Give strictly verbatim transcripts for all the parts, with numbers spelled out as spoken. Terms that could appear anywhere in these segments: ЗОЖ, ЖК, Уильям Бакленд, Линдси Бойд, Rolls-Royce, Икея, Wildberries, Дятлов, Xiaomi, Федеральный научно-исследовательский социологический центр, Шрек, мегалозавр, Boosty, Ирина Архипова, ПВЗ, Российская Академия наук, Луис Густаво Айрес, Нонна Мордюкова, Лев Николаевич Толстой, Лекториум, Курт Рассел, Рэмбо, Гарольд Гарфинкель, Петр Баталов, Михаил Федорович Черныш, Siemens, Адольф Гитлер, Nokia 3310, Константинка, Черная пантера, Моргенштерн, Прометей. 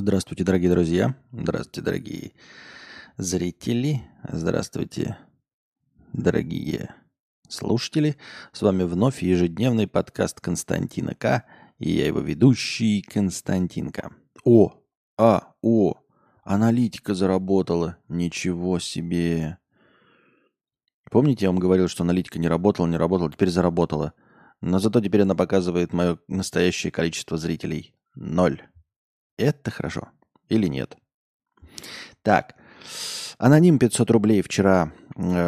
Здравствуйте, дорогие друзья. Здравствуйте, дорогие зрители. Здравствуйте, дорогие слушатели. С вами вновь ежедневный подкаст Константина К. И я его ведущий Константинка. О, а, о, аналитика заработала. Ничего себе. Помните, я вам говорил, что аналитика не работала, не работала, теперь заработала. Но зато теперь она показывает мое настоящее количество зрителей. Ноль. Это хорошо. Или нет? Так. Аноним пятьсот рублей вчера,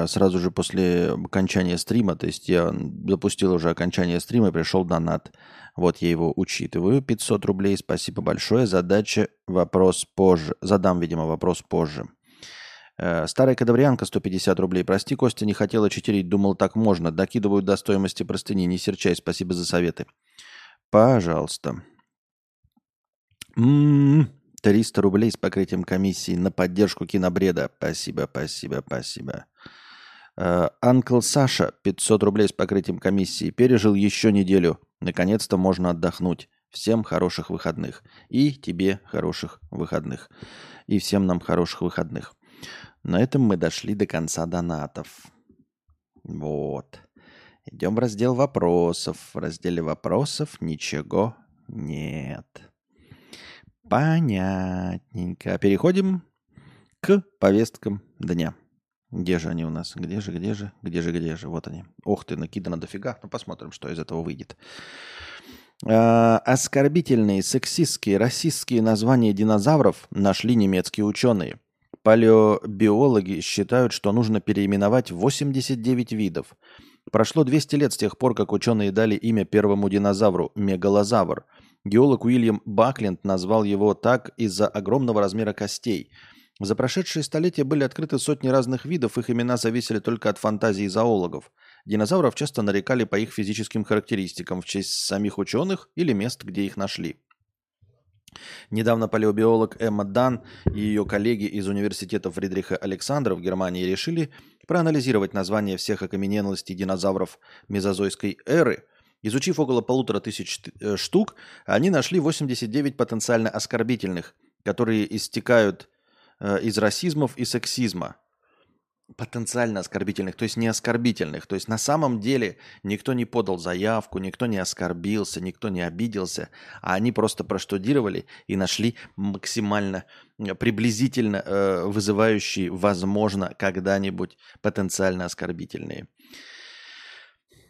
сразу же после окончания стрима. То есть я запустил уже окончание стрима и пришел донат. Вот я его учитываю. пятьсот рублей. Спасибо большое. Задача, вопрос позже. Задам, видимо, вопрос позже. Старая кадаврианка, сто пятьдесят рублей. Прости, Костя, не хотела читерить. Думал, так можно. Докидываю до стоимости простыни. Не серчай. Спасибо за советы. Пожалуйста. триста рублей с покрытием комиссии на поддержку кинобреда. Спасибо, спасибо, спасибо. Анкл Саша, пятьсот рублей с покрытием комиссии. Пережил еще неделю. Наконец-то можно отдохнуть. Всем хороших выходных. И тебе хороших выходных. И всем нам хороших выходных. На этом мы дошли до конца донатов. Вот. Идем в раздел вопросов. В разделе вопросов ничего нет. Понятненько. Переходим к повесткам дня. Где же они у нас? Где же, где же, где же, где же? Вот они. Ох ты, накидано дофига. Ну, посмотрим, что из этого выйдет. А, оскорбительные, сексистские, расистские названия динозавров нашли немецкие ученые. Палеобиологи считают, что нужно переименовать восемьдесят девять видов. Прошло двести лет с тех пор, как ученые дали имя первому динозавру – мегалозавр. Геолог Уильям Бакленд назвал его так из-за огромного размера костей. За прошедшие столетия были открыты сотни разных видов, их имена зависели только от фантазии зоологов. Динозавров часто нарекали по их физическим характеристикам в честь самих ученых или мест, где их нашли. Недавно палеобиолог Эмма Дан и ее коллеги из университета Фридриха Александра в Германии решили проанализировать названия всех окаменелостей динозавров мезозойской эры. Изучив около полутора тысяч штук, они нашли восемьдесят девять потенциально оскорбительных, которые истекают из расизмов и сексизма. Потенциально оскорбительных, то есть не оскорбительных. То есть на самом деле никто не подал заявку, никто не оскорбился, никто не обиделся, а они просто проштудировали и нашли максимально, приблизительно э, вызывающие, возможно, когда-нибудь потенциально оскорбительные.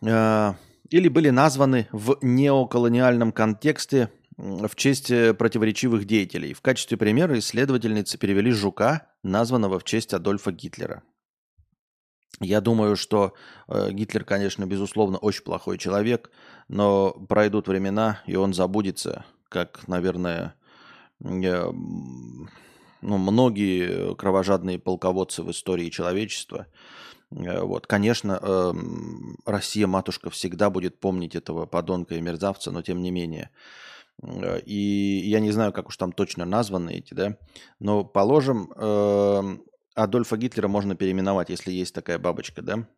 Э, или были названы в неоколониальном контексте в честь противоречивых деятелей. В качестве примера исследовательницы перевели жука, названного в честь Адольфа Гитлера. Я думаю, что э, Гитлер, конечно, безусловно, очень плохой человек, но пройдут времена, и он забудется, как, наверное, э, ну, многие кровожадные полководцы в истории человечества. Э, вот. Конечно, э, Россия-матушка всегда будет помнить этого подонка и мерзавца, но тем не менее. Э, и я не знаю, как уж там точно названы эти, да, но, положим... Э, Адольфа Гитлера можно переименовать, если есть такая бабочка, да?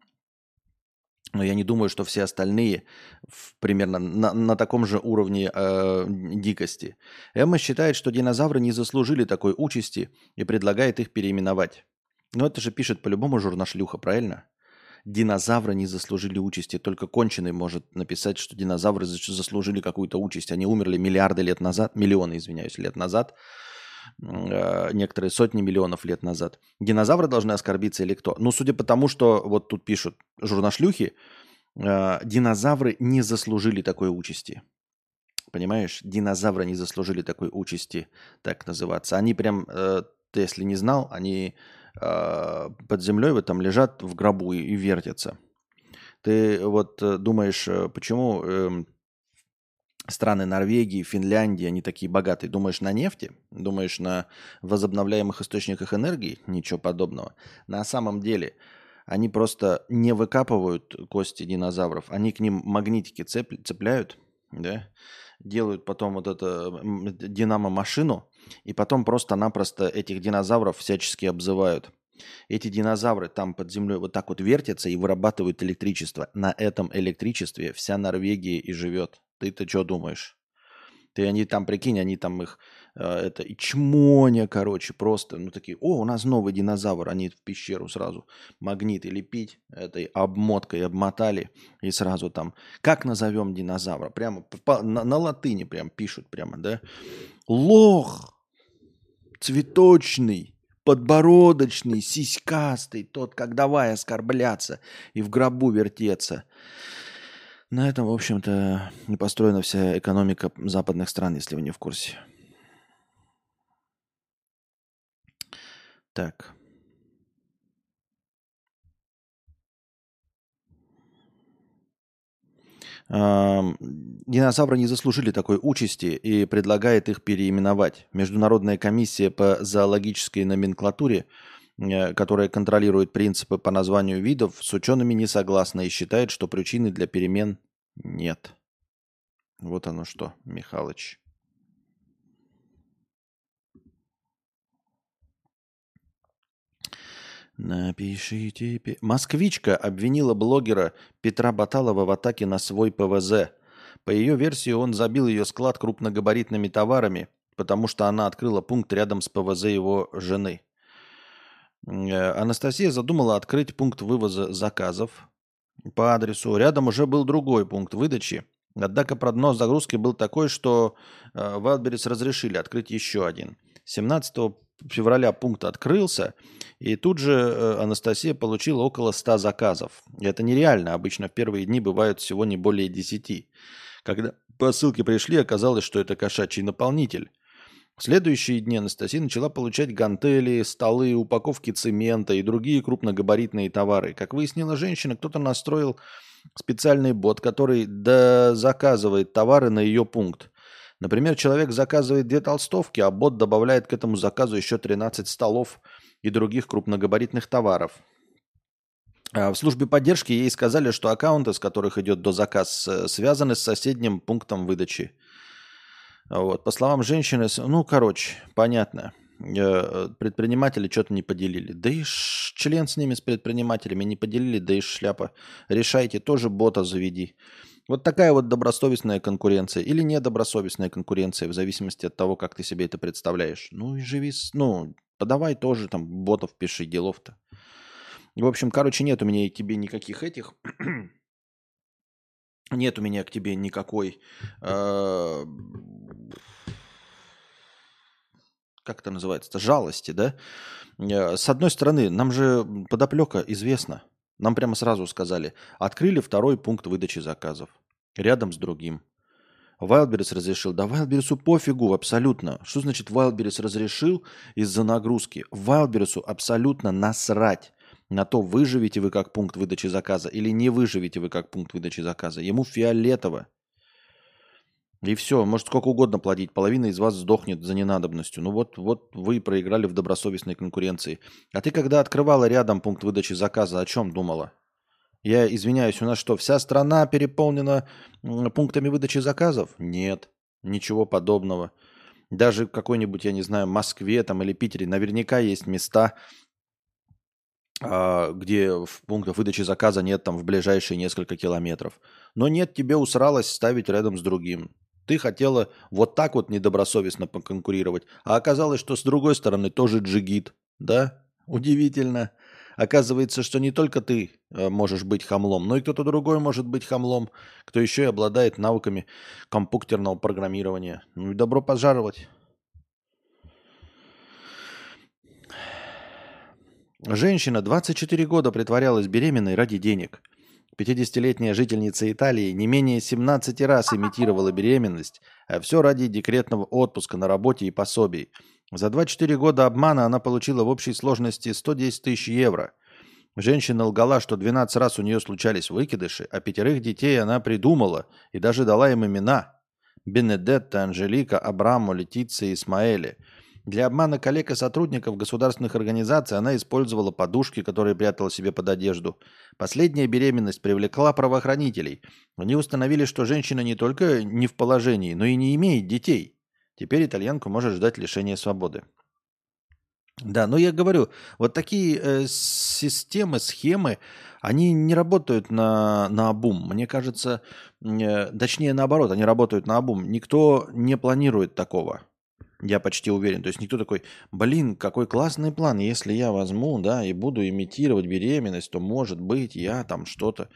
Но я не думаю, что все остальные в, примерно на, на таком же уровне э, дикости. Эмма считает, что динозавры не заслужили такой участи и предлагает их переименовать. Но это же пишет по-любому журношлюха, правильно? Динозавры не заслужили участи. Только конченый может написать, что динозавры заслужили какую-то участь. Они умерли миллиарды лет назад, миллионы, извиняюсь, лет назад. Некоторые сотни миллионов лет назад. Динозавры должны оскорбиться или кто? Ну, судя по тому, что вот тут пишут журношлюхи, э, динозавры не заслужили такой участи. Понимаешь? Динозавры не заслужили такой участи, так называться. Они прям, э, ты если не знал, они э, под землей вот там лежат в гробу и, и вертятся. Ты вот э, думаешь, почему э, страны Норвегии, Финляндии, они такие богатые. Думаешь на нефти? Думаешь на возобновляемых источниках энергии? Ничего подобного. На самом деле они просто не выкапывают кости динозавров. Они к ним магнитики цеп- цепляют, да? Делают потом вот эту динамо-машину, и потом просто-напросто этих динозавров всячески обзывают. Эти динозавры там под землей вот так вот вертятся и вырабатывают электричество. На этом электричестве вся Норвегия и живет. Ты-то что думаешь? Ты они там, прикинь, они там их это и чмоня, короче, просто, ну, такие, о, у нас новый динозавр, они в пещеру сразу магниты лепить этой обмоткой, обмотали, и сразу там, как назовем динозавра, прямо по, на, на латыни прям пишут, прямо, да, лох, цветочный, подбородочный, сиськастый, тот, как давай оскорбляться и в гробу вертеться. На этом, в общем-то, не построена вся экономика западных стран, если вы не в курсе. Так. Динозавры не заслужили такой участи и предлагает их переименовать. Международная комиссия по зоологической номенклатуре, которая контролирует принципы по названию видов, с учеными не согласна и считает, что причины для перемен нет. Вот оно что, Михалыч. Напишите... Москвичка обвинила блогера Петра Баталова в атаке на свой ПВЗ. По ее версии, он забил ее склад крупногабаритными товарами, потому что она открыла пункт рядом с ПВЗ его жены. Анастасия задумала открыть пункт вывоза заказов по адресу. Рядом уже был другой пункт выдачи. Однако прогноз загрузки был такой, что Wildberries разрешили открыть еще один. семнадцатого февраля пункт открылся, и тут же Анастасия получила около ста заказов. Это нереально. Обычно в первые дни бывают всего не более десяти. Когда посылки пришли, оказалось, что это кошачий наполнитель. В следующие дни Анастасия начала получать гантели, столы, упаковки цемента и другие крупногабаритные товары. Как выяснила женщина, кто-то настроил специальный бот, который дозаказывает товары на ее пункт. Например, человек заказывает две толстовки, а бот добавляет к этому заказу еще тринадцать столов и других крупногабаритных товаров. В службе поддержки ей сказали, что аккаунты, с которых идет дозаказ, связаны с соседним пунктом выдачи. Вот. По словам женщины, ну, короче, понятно, предприниматели что-то не поделили. Да и ш... член с ними, с предпринимателями не поделили, да и шляпа. Решайте, тоже бота заведи. Вот такая вот добросовестная конкуренция или недобросовестная конкуренция, в зависимости от того, как ты себе это представляешь. Ну и живи, с... ну, подавай тоже там ботов, пиши, делов-то. В общем, короче, нет у меня и тебе никаких этих... Нет у меня к тебе никакой, э, как это называется, жалости, да? С одной стороны, нам же подоплека известна. Нам прямо сразу сказали, открыли второй пункт выдачи заказов рядом с другим. Wildberries разрешил. Да Wildberries пофигу абсолютно. Что значит Wildberries разрешил из-за нагрузки? Wildberries абсолютно насрать на то, выживете вы как пункт выдачи заказа или не выживете вы как пункт выдачи заказа. Ему фиолетово. И все, может сколько угодно плодить. Половина из вас сдохнет за ненадобностью. Ну вот, вот вы проиграли в добросовестной конкуренции. А ты когда открывала рядом пункт выдачи заказа, о чем думала? Я извиняюсь, у нас что, вся страна переполнена пунктами выдачи заказов? Нет, ничего подобного. Даже в какой-нибудь, я не знаю, Москве там, или Питере наверняка есть места, где в пунктах выдачи заказа нет там в ближайшие несколько километров. Но нет, тебе усралось ставить рядом с другим. Ты хотела вот так вот недобросовестно поконкурировать, а оказалось, что с другой стороны тоже джигит. Да? Удивительно. Оказывается, что не только ты можешь быть хамлом, но и кто-то другой может быть хамлом, кто еще и обладает навыками компьютерного программирования. Ну и добро пожаловать. Женщина двадцать четыре года притворялась беременной ради денег. пятидесятилетняя жительница Италии не менее семнадцать раз имитировала беременность, а все ради декретного отпуска на работе и пособий. За двадцать четыре года обмана она получила в общей сложности сто десять тысяч евро. Женщина лгала, что двенадцать раз у нее случались выкидыши, а пятерых детей она придумала и даже дала им имена. Бенедетта, Анжелика, Абраму, Летиция, Исмаэле. Для обмана коллег и сотрудников государственных организаций она использовала подушки, которые прятала себе под одежду. Последняя беременность привлекла правоохранителей. Они установили, что женщина не только не в положении, но и не имеет детей. Теперь итальянку может ждать лишение свободы. Да, но я говорю, вот такие э, системы, схемы, они не работают на, на обум. Мне кажется, э, точнее наоборот, они работают на обум. Никто не планирует такого. Я почти уверен. То есть никто такой, блин, какой классный план. Если я возьму, да, и буду имитировать беременность, то, может быть, я там что-то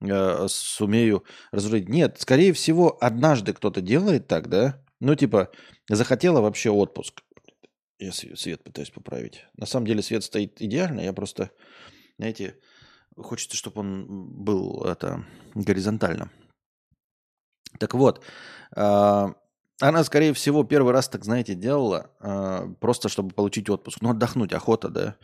э, сумею разрулить. Нет, скорее всего, однажды кто-то делает так, да? Ну, типа, захотела вообще отпуск. Я свет пытаюсь поправить. На самом деле свет стоит идеально. Я просто, знаете, хочется, чтобы он был это, горизонтально. Так вот, э, она, скорее всего, первый раз, так знаете, делала, э, просто чтобы получить отпуск. Ну, отдохнуть, охота, да.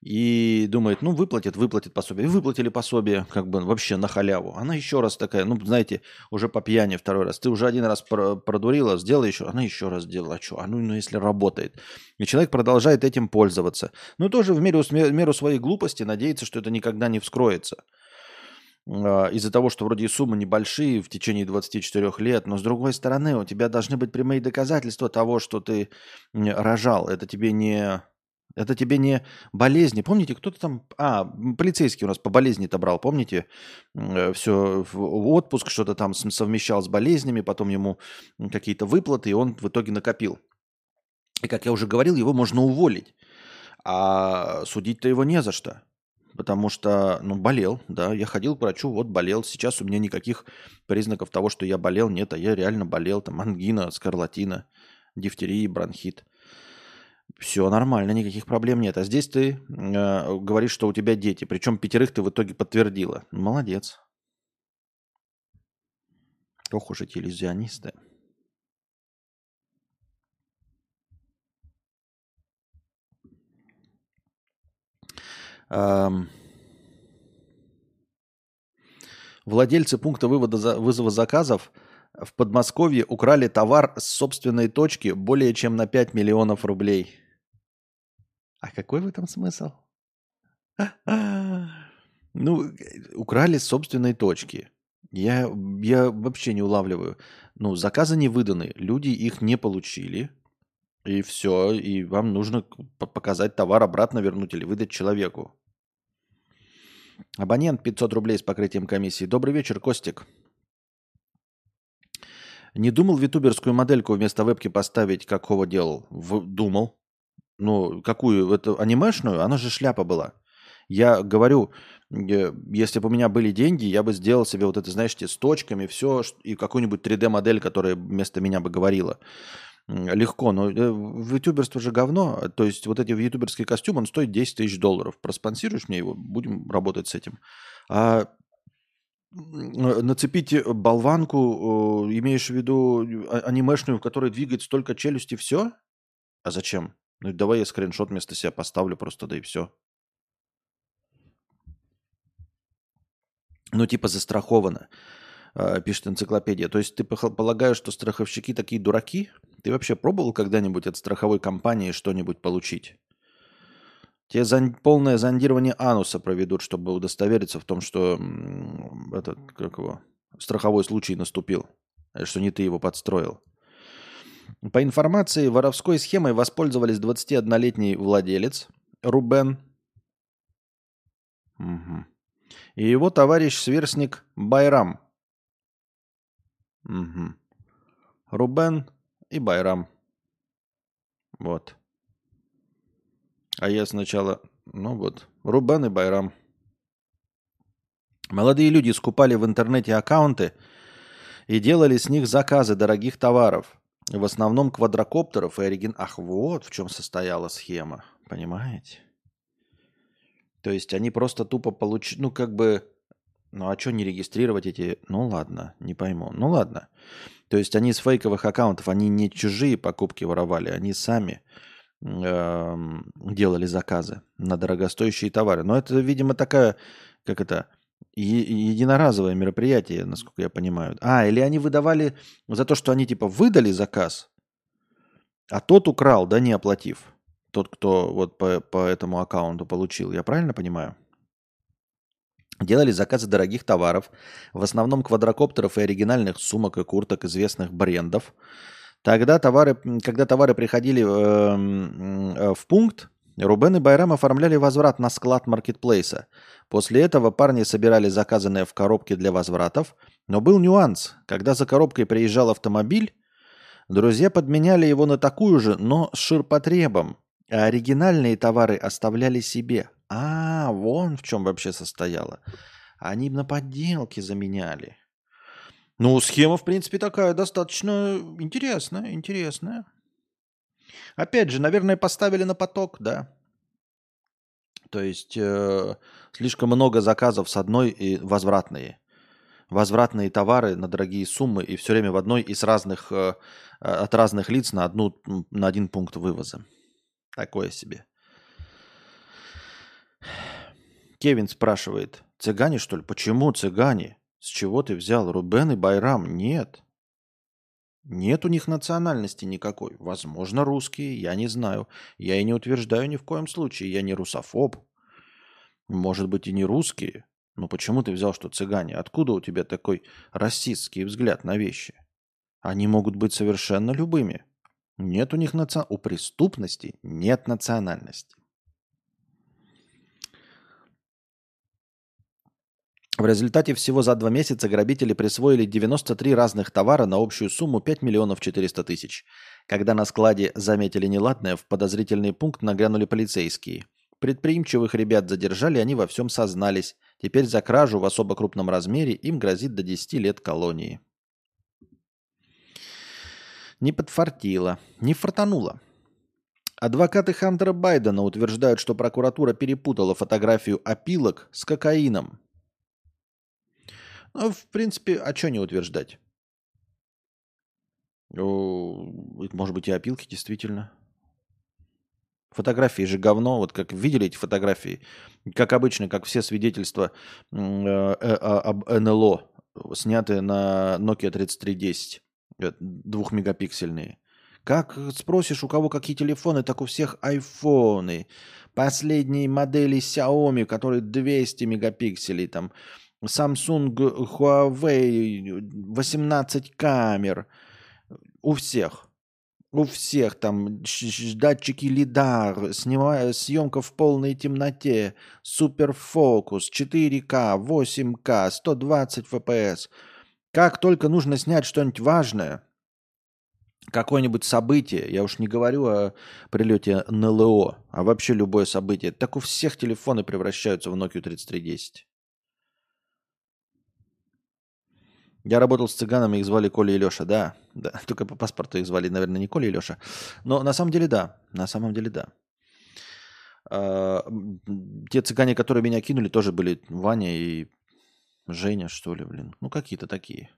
И думает, ну, выплатит, выплатит пособие. И выплатили пособие, как бы, вообще на халяву. Она еще раз такая, ну, знаете, уже по пьяни второй раз. Ты уже один раз продурила, сделай еще. Она еще раз делала, а что? А ну, ну, если работает. И человек продолжает этим пользоваться. Ну, тоже в меру, в меру своей глупости надеется, что это никогда не вскроется. Из-за того, что вроде и суммы небольшие в течение двадцати четырёх лет, но с другой стороны у тебя должны быть прямые доказательства того, что ты рожал. Это тебе не, это тебе не болезни. Помните, кто-то там... А, полицейский у нас по болезни-то брал, помните? Все в отпуск, что-то там совмещал с болезнями, потом ему какие-то выплаты, и он в итоге накопил. И, как я уже говорил, его можно уволить. А судить-то его не за что. Потому что, ну, болел, да, я ходил к врачу, вот болел, сейчас у меня никаких признаков того, что я болел, нет, а я реально болел, там, ангина, скарлатина, дифтерия, бронхит. Все нормально, никаких проблем нет. А здесь ты э, говоришь, что у тебя дети, причем пятерых ты в итоге подтвердила. Молодец. Ох уж эти иллюзионисты. Владельцы пункта вывода, вызова заказов в Подмосковье украли товар с собственной точки более чем на пять миллионов рублей. А какой в этом смысл? Ну, украли с собственной точки. Я, я вообще не улавливаю. Ну, заказы не выданы, люди их не получили. И все, и вам нужно показать товар, обратно вернуть или выдать человеку. Абонент пятьсот рублей с покрытием комиссии. Добрый вечер, Костик. Не думал витуберскую модельку вместо вебки поставить, какого делал? В... Думал. Ну, какую? Это анимешную? Она же шляпа была. Я говорю, если бы у меня были деньги, я бы сделал себе вот это, знаешь, с точками, все, и какую-нибудь три дэ-модель, которая вместо меня бы говорила. Легко, но ютуберство же говно. То есть вот эти ютуберские костюмы, он стоит десять тысяч долларов. Проспонсируешь мне его, будем работать с этим. А нацепить болванку, имеешь в виду анимешную, в которой двигается только челюсть и все? А зачем? Ну давай я скриншот вместо себя поставлю просто, да и все. Ну типа застраховано, пишет энциклопедия. То есть ты полагаешь, что страховщики такие дураки? Ты вообще пробовал когда-нибудь от страховой компании что-нибудь получить? Тебе зон... полное зондирование ануса проведут, чтобы удостовериться в том, что этот, как его, страховой случай наступил, что не ты его подстроил. По информации, воровской схемой воспользовались двадцатиоднолетний владелец Рубен. Угу. И его товарищ-сверстник Байрам. Угу. Рубен и Байрам. Вот. А я сначала... Ну вот. Рубен и Байрам. Молодые люди скупали в интернете аккаунты и делали с них заказы дорогих товаров. В основном квадрокоптеров и оригин... Ах, вот в чем состояла схема. Понимаете? То есть они просто тупо получили... Ну как бы... Ну а что не регистрировать эти... Ну ладно, не пойму. Ну ладно. То есть они с фейковых аккаунтов, они не чужие покупки воровали, они сами э, делали заказы на дорогостоящие товары. Но это, видимо, такая, как это, е- единоразовое мероприятие, насколько я понимаю. А, или они выдавали за то, что они типа выдали заказ, а тот украл, да, не оплатив. Тот, кто вот по, по этому аккаунту получил. Я правильно понимаю? Делали заказы дорогих товаров, в основном квадрокоптеров и оригинальных сумок и курток известных брендов. Тогда товары, когда товары приходили э, в пункт, Рубен и Байрам оформляли возврат на склад маркетплейса. После этого парни собирали заказанные в коробке для возвратов. Но был нюанс. Когда за коробкой приезжал автомобиль, Друзья подменяли его на такую же, но с ширпотребом, а оригинальные товары оставляли себе. А, вон в чем вообще состояло. Они на подделки заменяли. Ну, схема, в принципе, такая достаточно интересная, интересная. Опять же, наверное, поставили на поток, да. То есть э, слишком много заказов с одной и возвратные. Возвратные товары на дорогие суммы и все время в одной из разных, э, от разных лиц на, одну, на один пункт вывоза. Такое себе. Кевин спрашивает, цыгане что ли? Почему цыгане? С чего ты взял? Рубен и Байрам? Нет. Нет у них национальности никакой. Возможно, русские, я не знаю. Я и не утверждаю ни в коем случае. Я не русофоб. Может быть, и не русские. Но почему ты взял, что цыгане? Откуда у тебя такой расистский взгляд на вещи? Они могут быть совершенно любыми. Нет у них наци... У преступности нет национальности. В результате всего за два месяца грабители присвоили девяносто три разных товара на общую сумму пять миллионов четыреста тысяч. Когда на складе заметили неладное, в подозрительный пункт нагрянули полицейские. Предприимчивых ребят задержали, они во всем сознались. Теперь за кражу в особо крупном размере им грозит до десяти лет колонии. Не подфартило, не фартануло. Адвокаты Хантера Байдена утверждают, что прокуратура перепутала фотографию опилок с кокаином. Ну, в принципе, а что не утверждать? Может быть, и опилки действительно. Фотографии же говно. Вот как видели эти фотографии? Как обычно, как все свидетельства об эн эл о, снятые на Nokia тридцать три десять, двухмегапиксельные. Как спросишь, у кого какие телефоны, так у всех айфоны. Последние модели Xiaomi, которые двести мегапикселей там. Samsung, Huawei, восемнадцать камер. У всех. У всех там датчики лидар, снимая, съемка в полной темноте, суперфокус, четыре ка, восемь ка, сто двадцать эф пэ эс. Как только нужно снять что-нибудь важное, какое-нибудь событие, я уж не говорю о прилете эн эл о, а вообще любое событие, так у всех телефоны превращаются в Nokia тридцать три десять. Я работал с цыганами, их звали Коля и Леша, да. да. Только по паспорту их звали, наверное, не Коля и Леша. Но на самом деле да, на самом деле да. А, те цыгане, которые меня кинули, тоже были Ваня и Женя, что ли, блин. Ну, какие-то такие.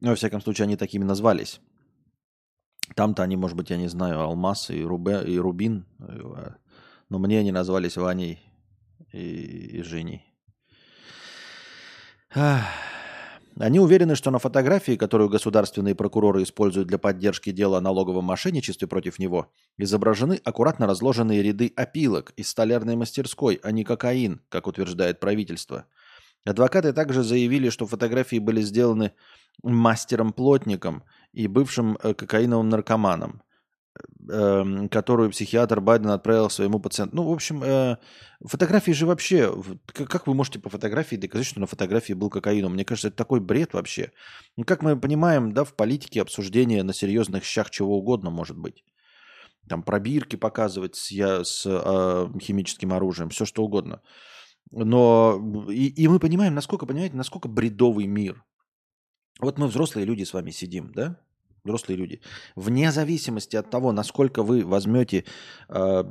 Ну, во всяком случае, они такими назвались. Там-то они, может быть, я не знаю, Алмаз и, Рубе, и Рубин. Но мне они назвались Ваней и, и Женей. Они уверены, что на фотографии, которую государственные прокуроры используют для поддержки дела о налоговом мошенничестве против него, изображены аккуратно разложенные ряды опилок из столярной мастерской, а не кокаин, как утверждает правительство. Адвокаты также заявили, что фотографии были сделаны мастером-плотником и бывшим кокаиновым наркоманом, которую психиатр Байден отправил своему пациенту. Ну, в общем, э, фотографии же вообще... Как вы можете по фотографии доказать, что на фотографии был кокаин? Мне кажется, это такой бред вообще. Ну, как мы понимаем, да, в политике обсуждение на серьезных щах чего угодно может быть. Там пробирки показывать с, я, с э, химическим оружием, все что угодно. Но... И, и мы понимаем, насколько, понимаете, насколько бредовый мир. Вот мы взрослые люди с вами сидим, да? Взрослые люди. Вне зависимости от того, насколько вы возьмете, э,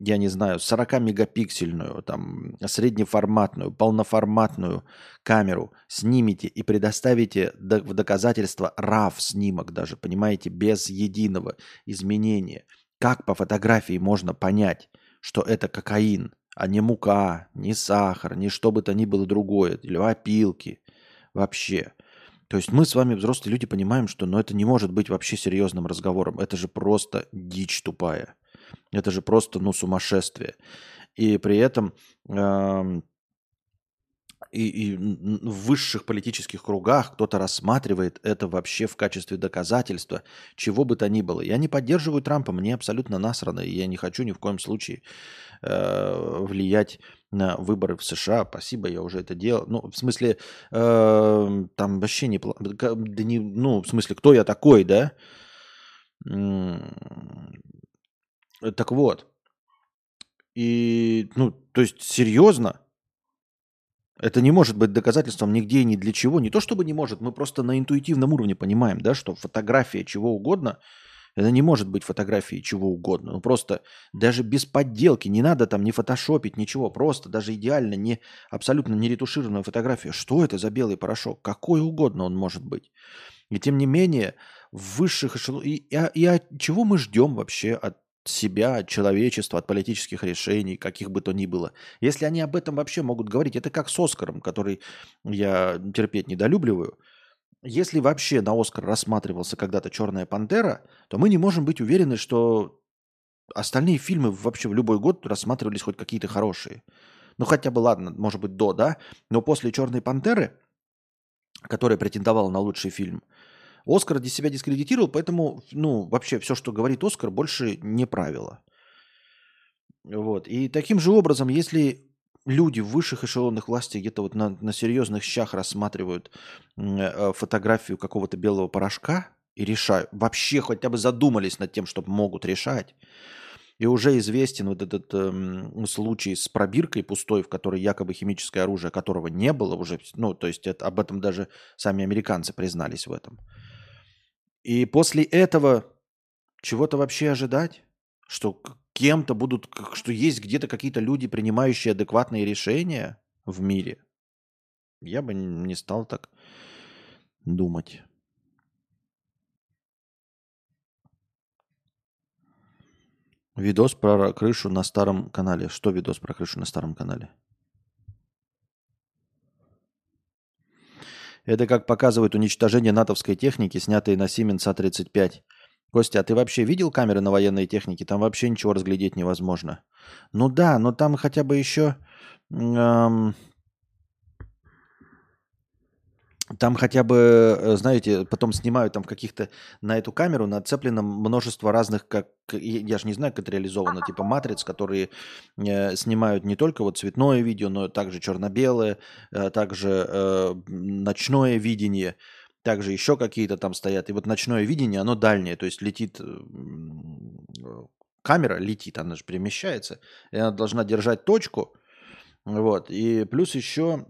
я не знаю, сорокамегапиксельную, там, среднеформатную, полноформатную камеру, снимите и предоставите в доказательство рав снимок даже, понимаете, без единого изменения. Как по фотографии можно понять, что это кокаин, а не мука, не сахар, не что бы то ни было другое, или опилки вообще. То есть мы с вами, взрослые люди, понимаем, что ну, это не может быть вообще серьезным разговором. Это же просто дичь тупая. Это же просто ну, сумасшествие. И при этом э, и, и в высших политических кругах кто-то рассматривает это вообще в качестве доказательства, чего бы то ни было. Я не поддерживаю Трампа, мне абсолютно насрано, и я не хочу ни в коем случае э, влиять на выборы в США. Спасибо, я уже это делал. Ну, в смысле, э, там вообще не, да не... Ну, в смысле, кто я такой, да? Так вот. И, ну, то есть, серьезно? Это не может быть доказательством нигде и ни для чего. Не то чтобы не может, мы просто на интуитивном уровне понимаем, да, что фотография чего угодно, это не может быть фотографией чего угодно. Ну, просто даже без подделки, не надо там ни фотошопить, ничего. Просто даже идеально, не, абсолютно не ретушированная фотография. Что это за белый порошок? Какой угодно он может быть. И тем не менее, в высших эшелонах... И, и, и от чего мы ждем вообще от себя, от человечества, от политических решений, каких бы то ни было. Если они об этом вообще могут говорить, это как с Оскаром, который я терпеть недолюбливаю. Если вообще на Оскар рассматривался когда-то «Черная пантера», то мы не можем быть уверены, что остальные фильмы вообще в любой год рассматривались хоть какие-то хорошие. Ну хотя бы, ладно, может быть, до, да? Но после «Черной пантеры», которая претендовала на лучший фильм, Оскар себя дискредитировал, поэтому, ну, вообще все, что говорит Оскар, больше не правило. Вот. И таким же образом, если люди в высших эшелонах власти где-то вот на, на серьезных щах рассматривают фотографию какого-то белого порошка и решают, вообще хотя бы задумались над тем, что могут решать, и уже известен вот этот э, случай с пробиркой пустой, в которой якобы химическое оружие, которого не было уже, ну, то есть это, об этом даже сами американцы признались в этом. И после этого чего-то вообще ожидать? Что кем-то будут, что есть где-то какие-то люди, принимающие адекватные решения в мире? Я бы не стал так думать. Видос про крышу на старом канале. Что видос про крышу на старом канале? Это как показывает уничтожение натовской техники, снятые на Siemens А тридцать пять. Костя, а ты вообще видел камеры на военной технике? Там вообще ничего разглядеть невозможно. Ну да, но там хотя бы еще... Эм, там хотя бы, знаете, потом снимают там в каких-то... На эту камеру нацеплено множество разных, как... Я же не знаю, как это реализовано, типа матриц, которые э, снимают не только вот цветное видео, но также черно-белое, э, также э, ночное видение. Также еще какие-то там стоят. И вот ночное видение, оно дальнее. То есть летит... Камера летит, она же перемещается. И она должна держать точку. Вот. И плюс еще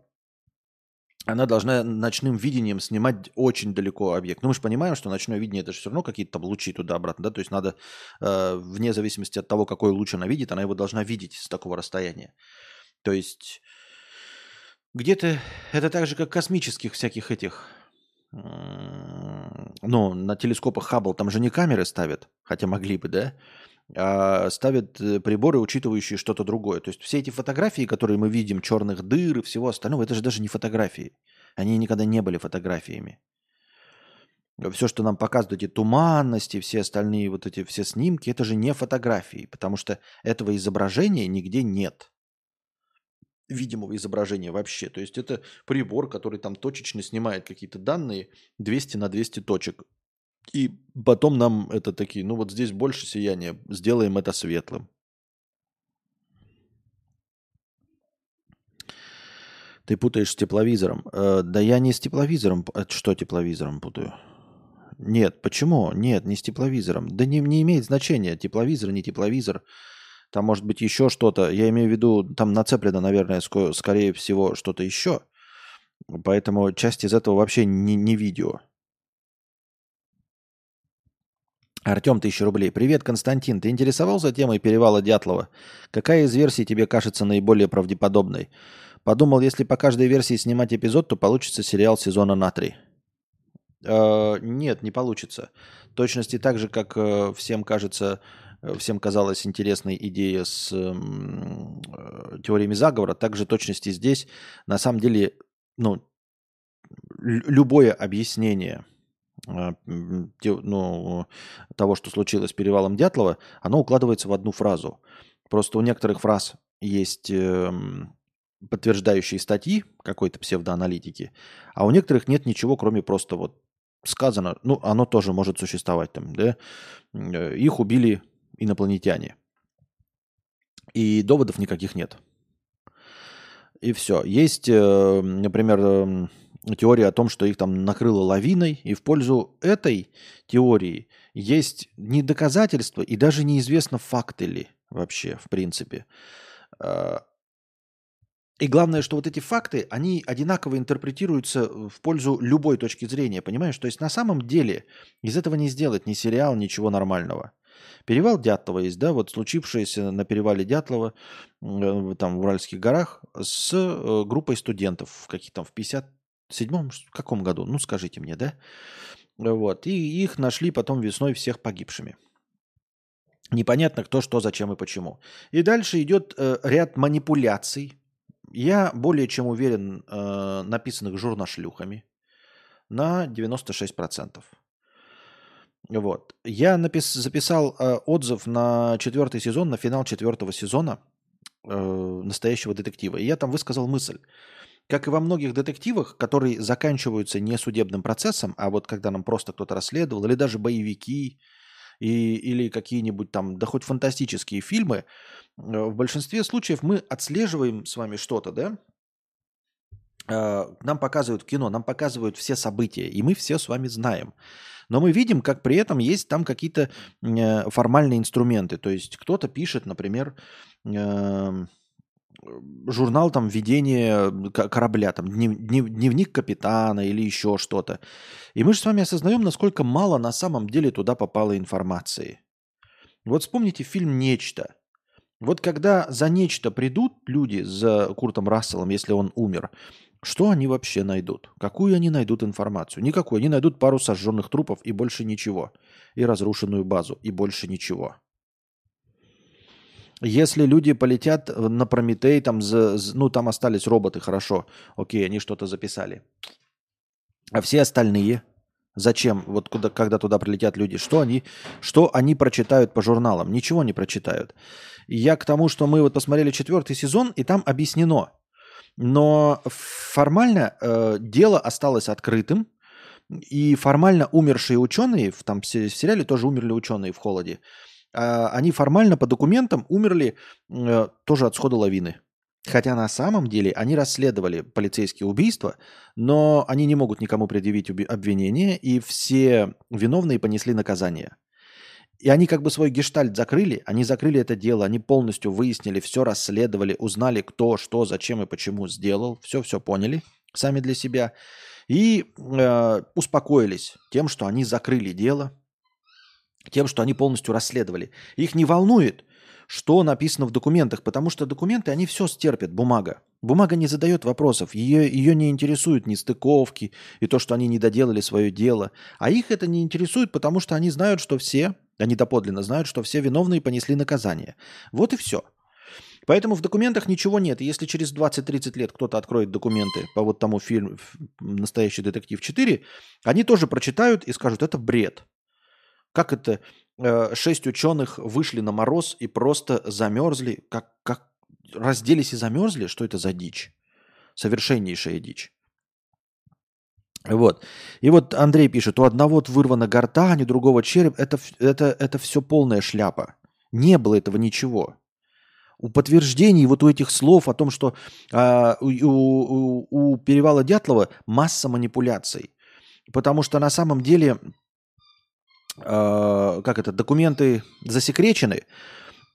она должна ночным видением снимать очень далеко объект. Ну, мы же понимаем, что ночное видение, это же все равно какие-то там лучи туда-обратно. Да? То есть надо, вне зависимости от того, какой луч она видит, она его должна видеть с такого расстояния. То есть где-то... Это так же, как космических всяких этих... Ну, на телескопах Хаббл там же не камеры ставят, хотя могли бы, да, а ставят приборы, учитывающие что-то другое. То есть все эти фотографии, которые мы видим, черных дыр и всего остального, это же даже не фотографии. Они никогда не были фотографиями. Все, что нам показывают, эти туманности, все остальные вот эти все снимки, это же не фотографии, потому что этого изображения нигде нет. Видимого изображения вообще. То есть это прибор, который там точечно снимает какие-то данные двести на двести точек. И потом нам это такие, ну вот здесь больше сияния, сделаем это светлым. Ты путаешь с тепловизором. Э, да я не с тепловизором. Что тепловизором путаю? Нет, почему? Нет, не с тепловизором. Да не, не имеет значения, тепловизор, не тепловизор. Там может быть еще что-то. Я имею в виду, там нацеплено, наверное, ск- скорее всего, что-то еще. Поэтому часть из этого вообще не, не видео. Артем, тысяча рублей. Привет, Константин. Ты интересовался темой перевала Дятлова? Какая из версий тебе кажется наиболее правдеподобной? Подумал, если по каждой версии снимать эпизод, то получится сериал сезона на три. Э-э- нет, не получится. В точности так же, как э- всем кажется... Всем казалась интересной идея с э, теориями заговора. Также точности здесь. На самом деле, ну, любое объяснение э, те, ну, того, что случилось с перевалом Дятлова, оно укладывается в одну фразу. Просто у некоторых фраз есть э, подтверждающие статьи какой-то псевдоаналитики, а у некоторых нет ничего, кроме просто вот сказано. Ну, оно тоже может существовать там, да? Их убили... инопланетяне. И доводов никаких нет. и все. Есть, например, теория о том, что их там накрыло лавиной, и в пользу этой теории есть не доказательства, и даже неизвестно, факты ли вообще, в принципе. И главное, что вот эти факты, они одинаково интерпретируются в пользу любой точки зрения, понимаешь? То есть на самом деле из этого не сделать ни сериал, ничего нормального. Перевал Дятлова есть, да, вот случившееся на перевале Дятлова, там в Уральских горах, с группой студентов в каких там в пятьдесят седьмом, каком году, ну скажите мне, да? Вот, и их нашли потом весной всех погибшими. Непонятно кто, что, зачем и почему. И дальше идет э, ряд манипуляций, я более чем уверен, э, написанных журношлюхами на девяносто шесть процентов. Вот. Я напис- записал э, отзыв на четвертый сезон, на финал четвертого сезона э, «Настоящего детектива». И я там высказал мысль. Как и во многих детективах, которые заканчиваются не судебным процессом, а вот когда нам просто кто-то расследовал, или даже боевики, и, или какие-нибудь там, да хоть фантастические фильмы, э, в большинстве случаев мы отслеживаем с вами что-то, да? Э, нам показывают кино, нам показывают все события, и мы все с вами знаем. Но мы видим, как при этом есть там какие-то формальные инструменты. То есть кто-то пишет, например, журнал там «Введение корабля», там «Дневник капитана» или еще что-то. И мы же с вами осознаем, насколько мало на самом деле туда попало информации. Вот вспомните фильм «Нечто». Вот когда за «Нечто» придут люди за Куртом Расселом, если он умер, что они вообще найдут? Какую они найдут информацию? Никакую. Они найдут пару сожженных трупов и больше ничего. И разрушенную базу, и больше ничего. Если люди полетят на Прометей, там, за, ну, там остались роботы, хорошо. Окей, они что-то записали. А все остальные? Зачем? Вот куда, когда туда прилетят люди, что они, что они прочитают по журналам? Ничего не прочитают. Я к тому, что мы вот посмотрели четвертый сезон, и там объяснено. Но формально э, дело осталось открытым, и формально умершие ученые, в, там в сериале тоже умерли ученые в холоде, э, они формально по документам умерли э, тоже от схода лавины. Хотя на самом деле они расследовали полицейские убийства, но они не могут никому предъявить уби- обвинение, и все виновные понесли наказание. И они как бы свой гештальт закрыли, они закрыли это дело, они полностью выяснили, все расследовали, узнали, кто, что, зачем и почему сделал, все-все поняли сами для себя и э, успокоились тем, что они закрыли дело, тем, что они полностью расследовали. Их не волнует, что написано в документах, потому что документы, они все стерпят, бумага. Бумага не задает вопросов, ее, ее не интересуют нестыковки и то, что они не доделали свое дело. А их это не интересует, потому что они знают, что все... Они доподлинно знают, что все виновные понесли наказание. Вот и все. Поэтому в документах ничего нет. И если через двадцать-тридцать лет кто-то откроет документы по вот тому фильму «Настоящий детектив четыре», они тоже прочитают и скажут, это бред. Как это шесть ученых вышли на мороз и просто замерзли, как, как разделись и замерзли? Что это за дичь? Совершеннейшая дичь. Вот. И вот Андрей пишет, у одного вырвана гортань, у другого череп. Это, это, это все полная шляпа. Не было этого ничего. У подтверждений, вот у этих слов о том, что э, у, у, у Перевала Дятлова масса манипуляций. Потому что на самом деле э, как это, документы засекречены.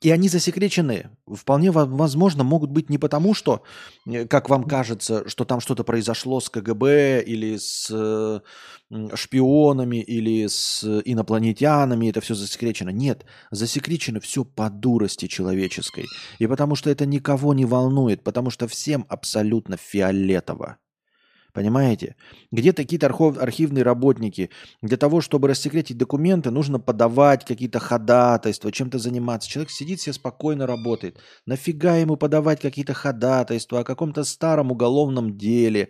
И они засекречены. Вполне возможно, могут быть не потому, что, как вам кажется, что там что-то произошло с ка гэ бэ или с шпионами, или с инопланетянами, это все засекречено. Нет, засекречено все по дурости человеческой. И потому что это никого не волнует, потому что всем абсолютно фиолетово. Понимаете? Где-то какие-то архивные работники. Для того, чтобы рассекретить документы, нужно подавать какие-то ходатайства, чем-то заниматься. Человек сидит себе спокойно, работает. Нафига ему подавать какие-то ходатайства о каком-то старом уголовном деле,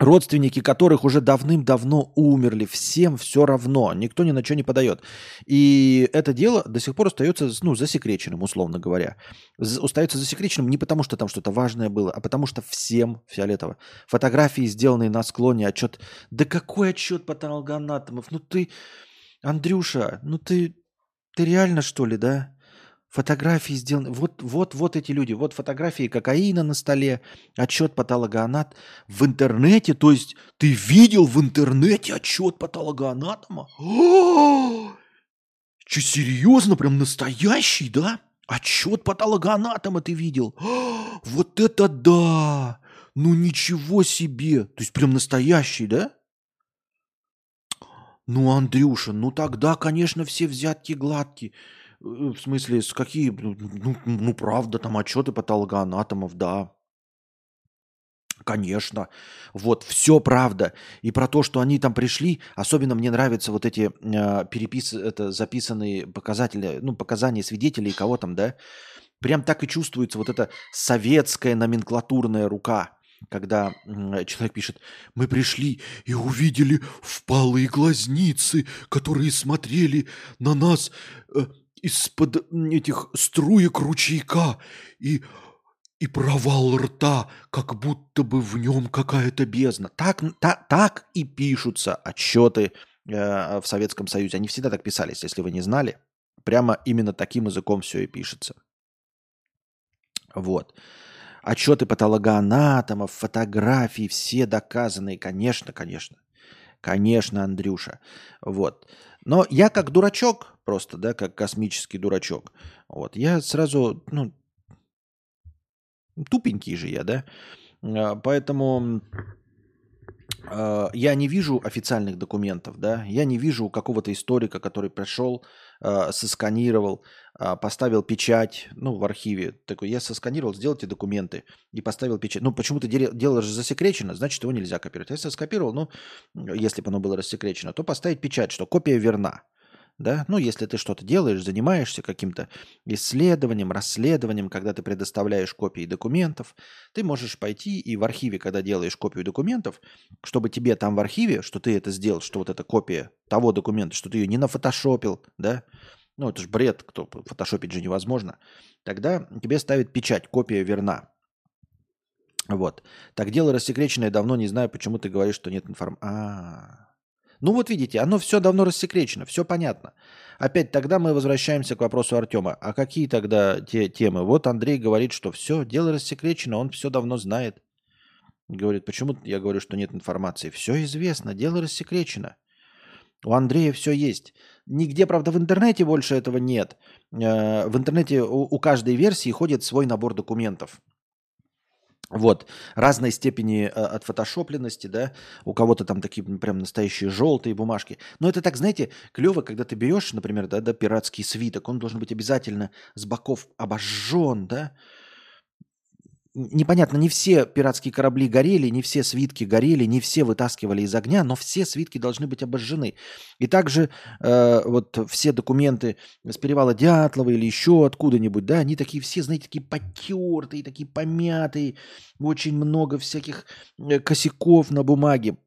родственники которых уже давным-давно умерли. Всем все равно. Никто ни на что не подает. И это дело до сих пор остается, ну, засекреченным, условно говоря. Остается засекреченным не потому, что там что-то важное было, а потому что всем фиолетово. Фотографии, сделанные на склоне, отчет. Да какой отчет патологоанатомов? Ну ты, Андрюша, ну ты, ты реально что ли, да? Фотографии сделаны. Вот, вот, вот эти люди. Вот фотографии кокаина на столе, отчет патологоанат в интернете. То есть ты видел в интернете отчет патологоанатома? Че, серьезно? Прям настоящий, да? Отчет патологоанатома ты видел? Вот это да! Ну ничего себе! То есть прям настоящий, да? Ну, Андрюша, ну тогда, конечно, все взятки гладкие. В смысле, с какие... Ну, ну правда, там отчеты патологоанатомов, да. Конечно. Вот, все правда. И про то, что они там пришли, особенно мне нравятся вот эти э, перепис... это записанные показатели, ну, показания свидетелей, кого там, да. Прям так и чувствуется вот эта советская номенклатурная рука. Когда человек пишет: мы пришли и увидели впалые глазницы, которые смотрели на нас э, из-под этих струек ручейка, и, и провал рта, как будто бы в нем какая-то бездна. Так, та, так и пишутся отчеты э, в Советском Союзе. Они всегда так писались, если вы не знали. Прямо именно таким языком все и пишется. Вот. Отчеты патологоанатомов, фотографии, все доказанные, конечно, конечно, конечно, Андрюша, вот. Но я как дурачок просто, да, как космический дурачок, вот, я сразу, ну, тупенький же я, да, поэтому э, я не вижу официальных документов, да, я не вижу какого-то историка, который пришел, сосканировал, поставил печать, ну, в архиве. Такой, я сосканировал, сделайте документы и поставил печать. Ну, почему-то дело же засекречено, значит, его нельзя копировать. Если скопировал, ну, если бы оно было рассекречено, то поставить печать, что копия верна. Да? Ну, если ты что-то делаешь, занимаешься каким-то исследованием, расследованием, когда ты предоставляешь копии документов, ты можешь пойти и в архиве, когда делаешь копию документов, чтобы тебе там в архиве, что ты это сделал, что вот эта копия того документа, что ты ее не нафотошопил, да, ну, это же бред, кто фотошопить же невозможно, тогда тебе ставят печать, копия верна. Вот. Так дело рассекреченное давно, не знаю, почему ты говоришь, что нет информации. А-а-а. Ну вот видите, оно все давно рассекречено, все понятно. Опять тогда мы возвращаемся к вопросу Артема. А какие тогда те темы? Вот Андрей говорит, что все, дело рассекречено, он все давно знает. Говорит, почему я говорю, что нет информации? Все известно, дело рассекречено. У Андрея все есть. Нигде, правда, в интернете больше этого нет. В интернете у каждой версии ходит свой набор документов. Вот, разной степени отфотошопленности, да, у кого-то там такие прям настоящие желтые бумажки. Но это так, знаете, клево, когда ты берешь, например, да, да, пиратский свиток, он должен быть обязательно с боков обожжен, да. Непонятно, не все пиратские корабли горели, не все свитки горели, не все вытаскивали из огня, но все свитки должны быть обожжены. И также э, вот все документы с перевала Дятлова или еще откуда-нибудь, да, они такие все, знаете, такие потертые, такие помятые, очень много всяких косяков на бумаге.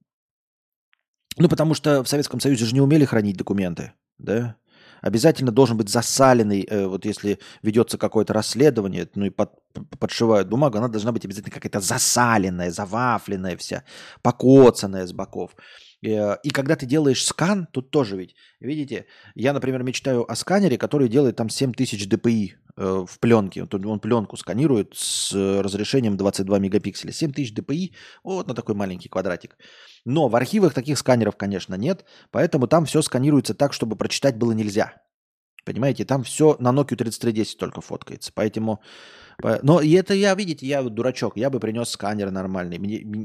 Ну, потому что в Советском Союзе же не умели хранить документы, да. Обязательно должен быть засаленный, э, вот если ведется какое-то расследование, ну и под, подшивают бумагу, она должна быть обязательно какая-то засаленная, завафленная вся, покоцанная с боков. Э, и когда ты делаешь скан, тут тоже ведь, видите, я, например, мечтаю о сканере, который делает там семь тысяч дэ пэ и э, в пленке. Он, он пленку сканирует с разрешением двадцать два мегапикселя. семь тысяч дэ пэ и, вот на такой маленький квадратик. Но в архивах таких сканеров, конечно, нет, поэтому там все сканируется так, чтобы прочитать было нельзя. Понимаете, там все на Nokia тридцать три десять только фоткается. Поэтому, но это я, видите, я дурачок, я бы принес сканер нормальный.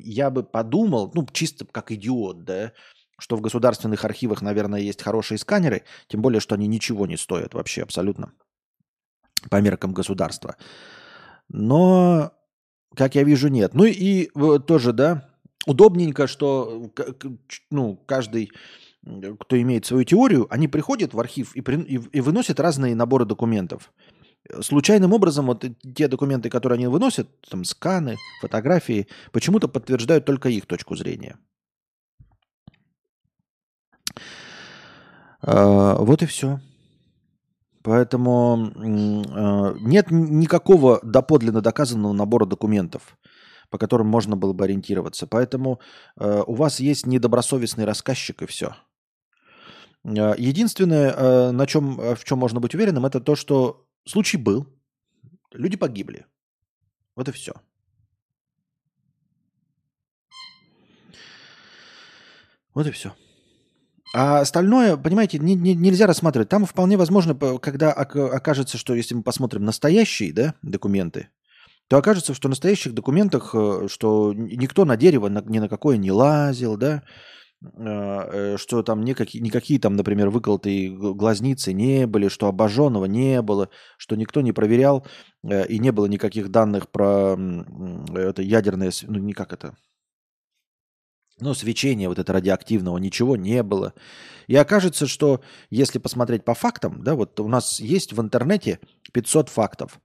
Я бы подумал, ну, чисто как идиот, да, что в государственных архивах, наверное, есть хорошие сканеры, тем более, что они ничего не стоят вообще абсолютно по меркам государства. Но, как я вижу, нет. Ну и тоже, да, удобненько, что ну, каждый, кто имеет свою теорию, они приходят в архив и, при, и, и выносят разные наборы документов. Случайным образом вот те документы, которые они выносят, там сканы, фотографии, почему-то подтверждают только их точку зрения. А, вот и все. Поэтому нет никакого доподлинно доказанного набора документов, по которым можно было бы ориентироваться. Поэтому э, у вас есть недобросовестный рассказчик, и все. Единственное, э, на чем, в чем можно быть уверенным, это то, что Случай был. Люди погибли. Вот и все. Вот и все. А остальное, понимаете, не, не, нельзя рассматривать. Там вполне возможно, когда окажется, что если мы посмотрим настоящие, да, документы, то окажется, что в настоящих документах, что никто на дерево ни на какое не лазил, да, что там никакие, никакие там, например, выколотые глазницы не были, что обожженного не было, что никто не проверял, и не было никаких данных про это ядерное, ну, не как это, ну, свечение вот это радиоактивного, ничего не было. И окажется, что если посмотреть по фактам, да, вот у нас есть в интернете пятьсот фактов.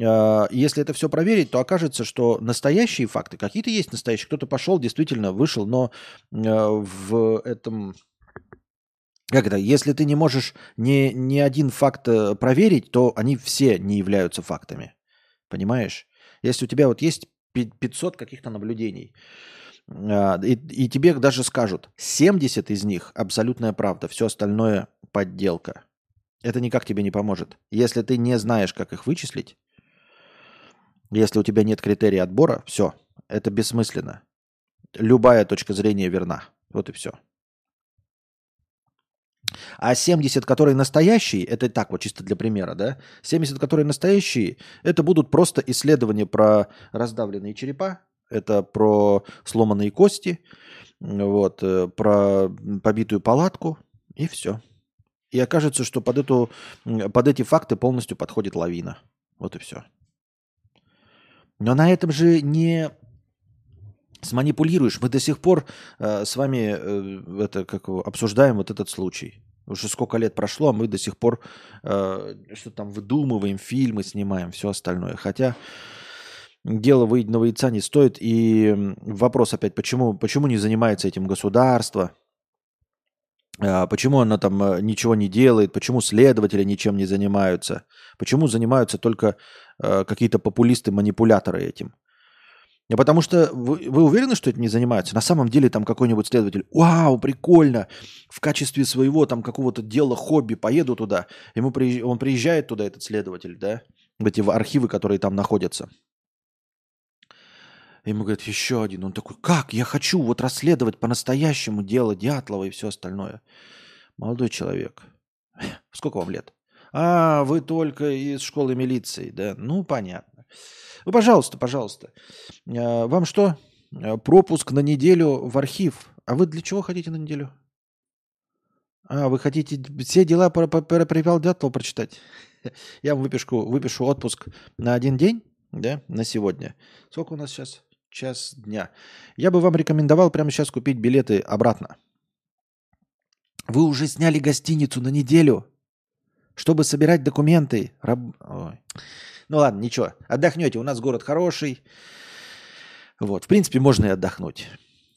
Если это все проверить, то окажется, что настоящие факты, какие-то есть настоящие, кто-то пошел, действительно вышел, но в этом... Как это? Если ты не можешь ни, ни один факт проверить, то они все не являются фактами. Понимаешь? Если у тебя вот есть пятьсот каких-то наблюдений, и, и тебе даже скажут, семьдесят из них абсолютная правда, все остальное подделка. Это никак тебе не поможет. Если ты не знаешь, как их вычислить, если у тебя нет критерия отбора, все, это бессмысленно. Любая точка зрения верна. Вот и все. А семьдесят, которые настоящие, это так вот чисто для примера, да? семьдесят, которые настоящие, это будут просто исследования про раздавленные черепа, это про сломанные кости, вот, про побитую палатку и все. И окажется, что под, эту, под эти факты полностью подходит лавина. Вот и все. Но на этом же не сманипулируешь. Мы до сих пор э, с вами э, это, как, обсуждаем вот этот случай. Уже сколько лет прошло, а мы до сих пор э, что-то там выдумываем, фильмы снимаем, все остальное. Хотя дело выеденного яйца не стоит. И вопрос опять, почему, почему не занимается этим государство? Почему она там ничего не делает? Почему следователи ничем не занимаются? Почему занимаются только э, какие-то популисты-манипуляторы этим? Потому что вы, вы уверены, что этим не занимаются? На самом деле там какой-нибудь следователь, вау, прикольно, в качестве своего там какого-то дела, хобби, поеду туда. Ему приезж... Он приезжает туда, этот следователь, да, в эти архивы, которые там находятся. Ему говорят, еще один. Он такой, как? Я хочу вот расследовать по-настоящему дело Дятлова и все остальное. Молодой человек. Сколько вам лет? А, вы только из школы милиции, да? Ну, понятно. Ну, пожалуйста, пожалуйста. Вам что? Пропуск на неделю в архив. А вы для чего хотите на неделю? А, вы хотите все дела про Перевал Дятлова прочитать? Я вам выпишу, выпишу отпуск на один день, да, на сегодня. Сколько у нас сейчас? Час дня. Я бы вам рекомендовал прямо сейчас купить билеты обратно. Вы уже сняли гостиницу на неделю, чтобы собирать документы. Раб... Ой. Ну ладно, ничего. Отдохнете. У нас город хороший. Вот. В принципе, можно и отдохнуть.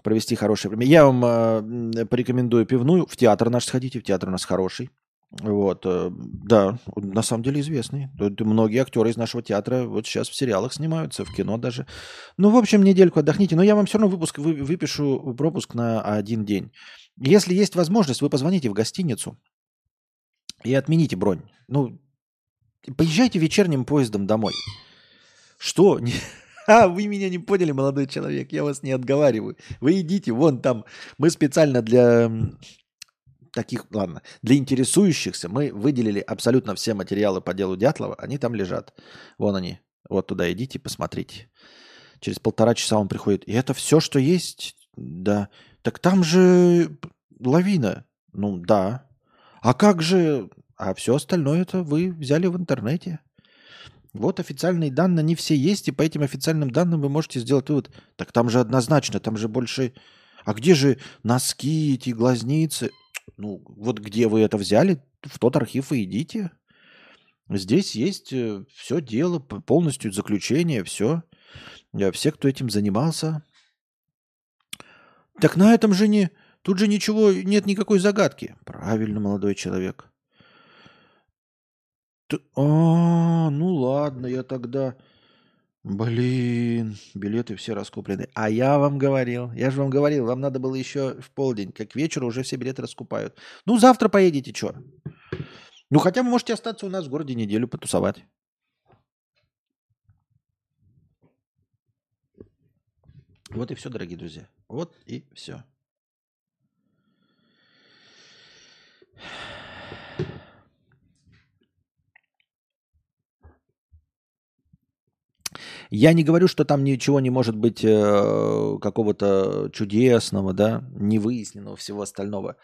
Провести хорошее время. Я вам э, порекомендую пивную. В театр наш сходите. В театр у нас хороший. Вот. Э, да, на самом деле известный. Тут многие актеры из нашего театра вот сейчас в сериалах снимаются, в кино даже. Ну, в общем, недельку отдохните. Но я вам все равно выпуск, вы, выпишу пропуск на один день. Если есть возможность, вы позвоните в гостиницу и отмените бронь. Ну, поезжайте вечерним поездом домой. Что? А, вы меня не поняли, молодой человек. Я вас не отговариваю. Вы идите вон там. Мы специально для таких, ладно, для интересующихся мы выделили абсолютно все материалы по делу Дятлова. Они там лежат. Вон они. Вот туда идите, посмотрите. Через полтора часа он приходит. И это все, что есть? Да. Так там же лавина. Ну, да. А как же... А все остальное это вы взяли в интернете. Вот официальные данные, они все есть, и по этим официальным данным вы можете сделать вывод. Так там же однозначно, там же больше... А где же носки, эти глазницы? Ну, вот где вы это взяли, в тот архив и идите. Здесь есть все дело, полностью заключение, все. Все, кто этим занимался. Так на этом же не... Тут же ничего, нет никакой загадки. Правильно, молодой человек. А, ну ладно, я тогда... Блин, билеты все раскуплены. А я вам говорил, я же вам говорил, вам надо было еще в полдень, как к вечеру уже все билеты раскупают. Ну, завтра поедете, что? Ну, хотя вы можете остаться у нас в городе неделю потусовать. Вот и все, дорогие друзья. Вот и все. Я не говорю, что там ничего не может быть э, какого-то чудесного, да, невыясненного, всего остального.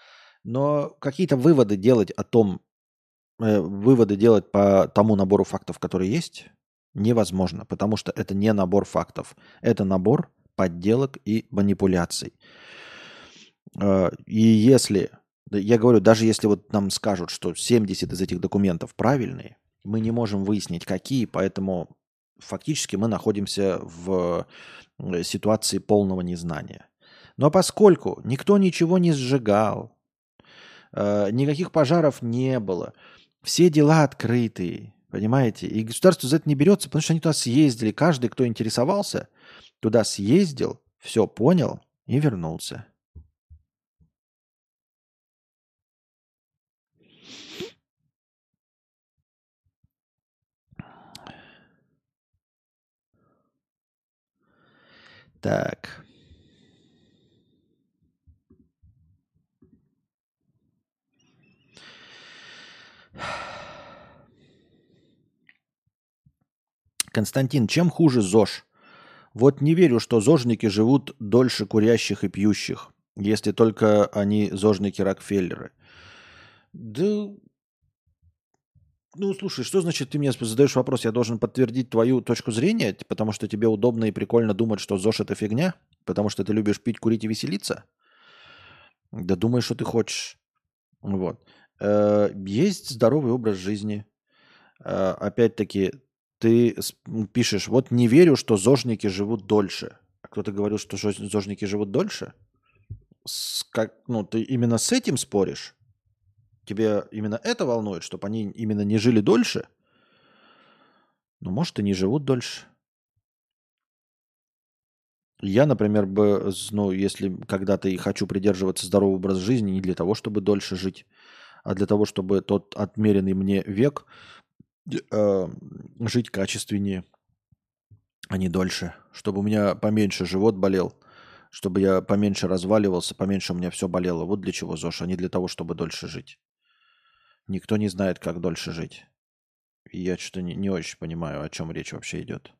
Но какие-то выводы делать о том, э, выводы делать по тому набору фактов, которые есть, невозможно, потому что это не набор фактов. Это набор подделок и манипуляций. Э, и если, я говорю, даже если вот нам скажут, что семьдесят из этих документов правильные, мы не можем выяснить, какие, поэтому... Фактически мы находимся в ситуации полного незнания. Но поскольку никто ничего не сжигал, никаких пожаров не было, все дела открытые, понимаете, и государство за это не берется, потому что они туда съездили, каждый, кто интересовался, туда съездил, все понял и вернулся. Так. Константин, чем хуже ЗОЖ? Вот не верю, что зожники живут дольше курящих и пьющих, если только они зожники Рокфеллеры. Да... Ну, слушай, что значит, ты мне задаешь вопрос, я должен подтвердить твою точку зрения, потому что тебе удобно и прикольно думать, что ЗОЖ – это фигня, потому что ты любишь пить, курить и веселиться? Да думай, что ты хочешь. Вот. Есть здоровый образ жизни. Опять-таки, ты пишешь, вот не верю, что зожники живут дольше. А кто-то говорил, что зожники живут дольше? С, как, ну, ты именно с этим споришь? Тебе именно это волнует, чтобы они именно не жили дольше? Ну, может, и не живут дольше. Я, например, бы, ну, если когда-то и хочу придерживаться здорового образа жизни не для того, чтобы дольше жить, а для того, чтобы тот отмеренный мне век э, жить качественнее, а не дольше. Чтобы у меня поменьше живот болел, чтобы я поменьше разваливался, поменьше у меня все болело. Вот для чего ЗОЖ, а не для того, чтобы дольше жить. Никто не знает, как дольше жить. И я что-то не, не очень понимаю, о чем речь вообще идет.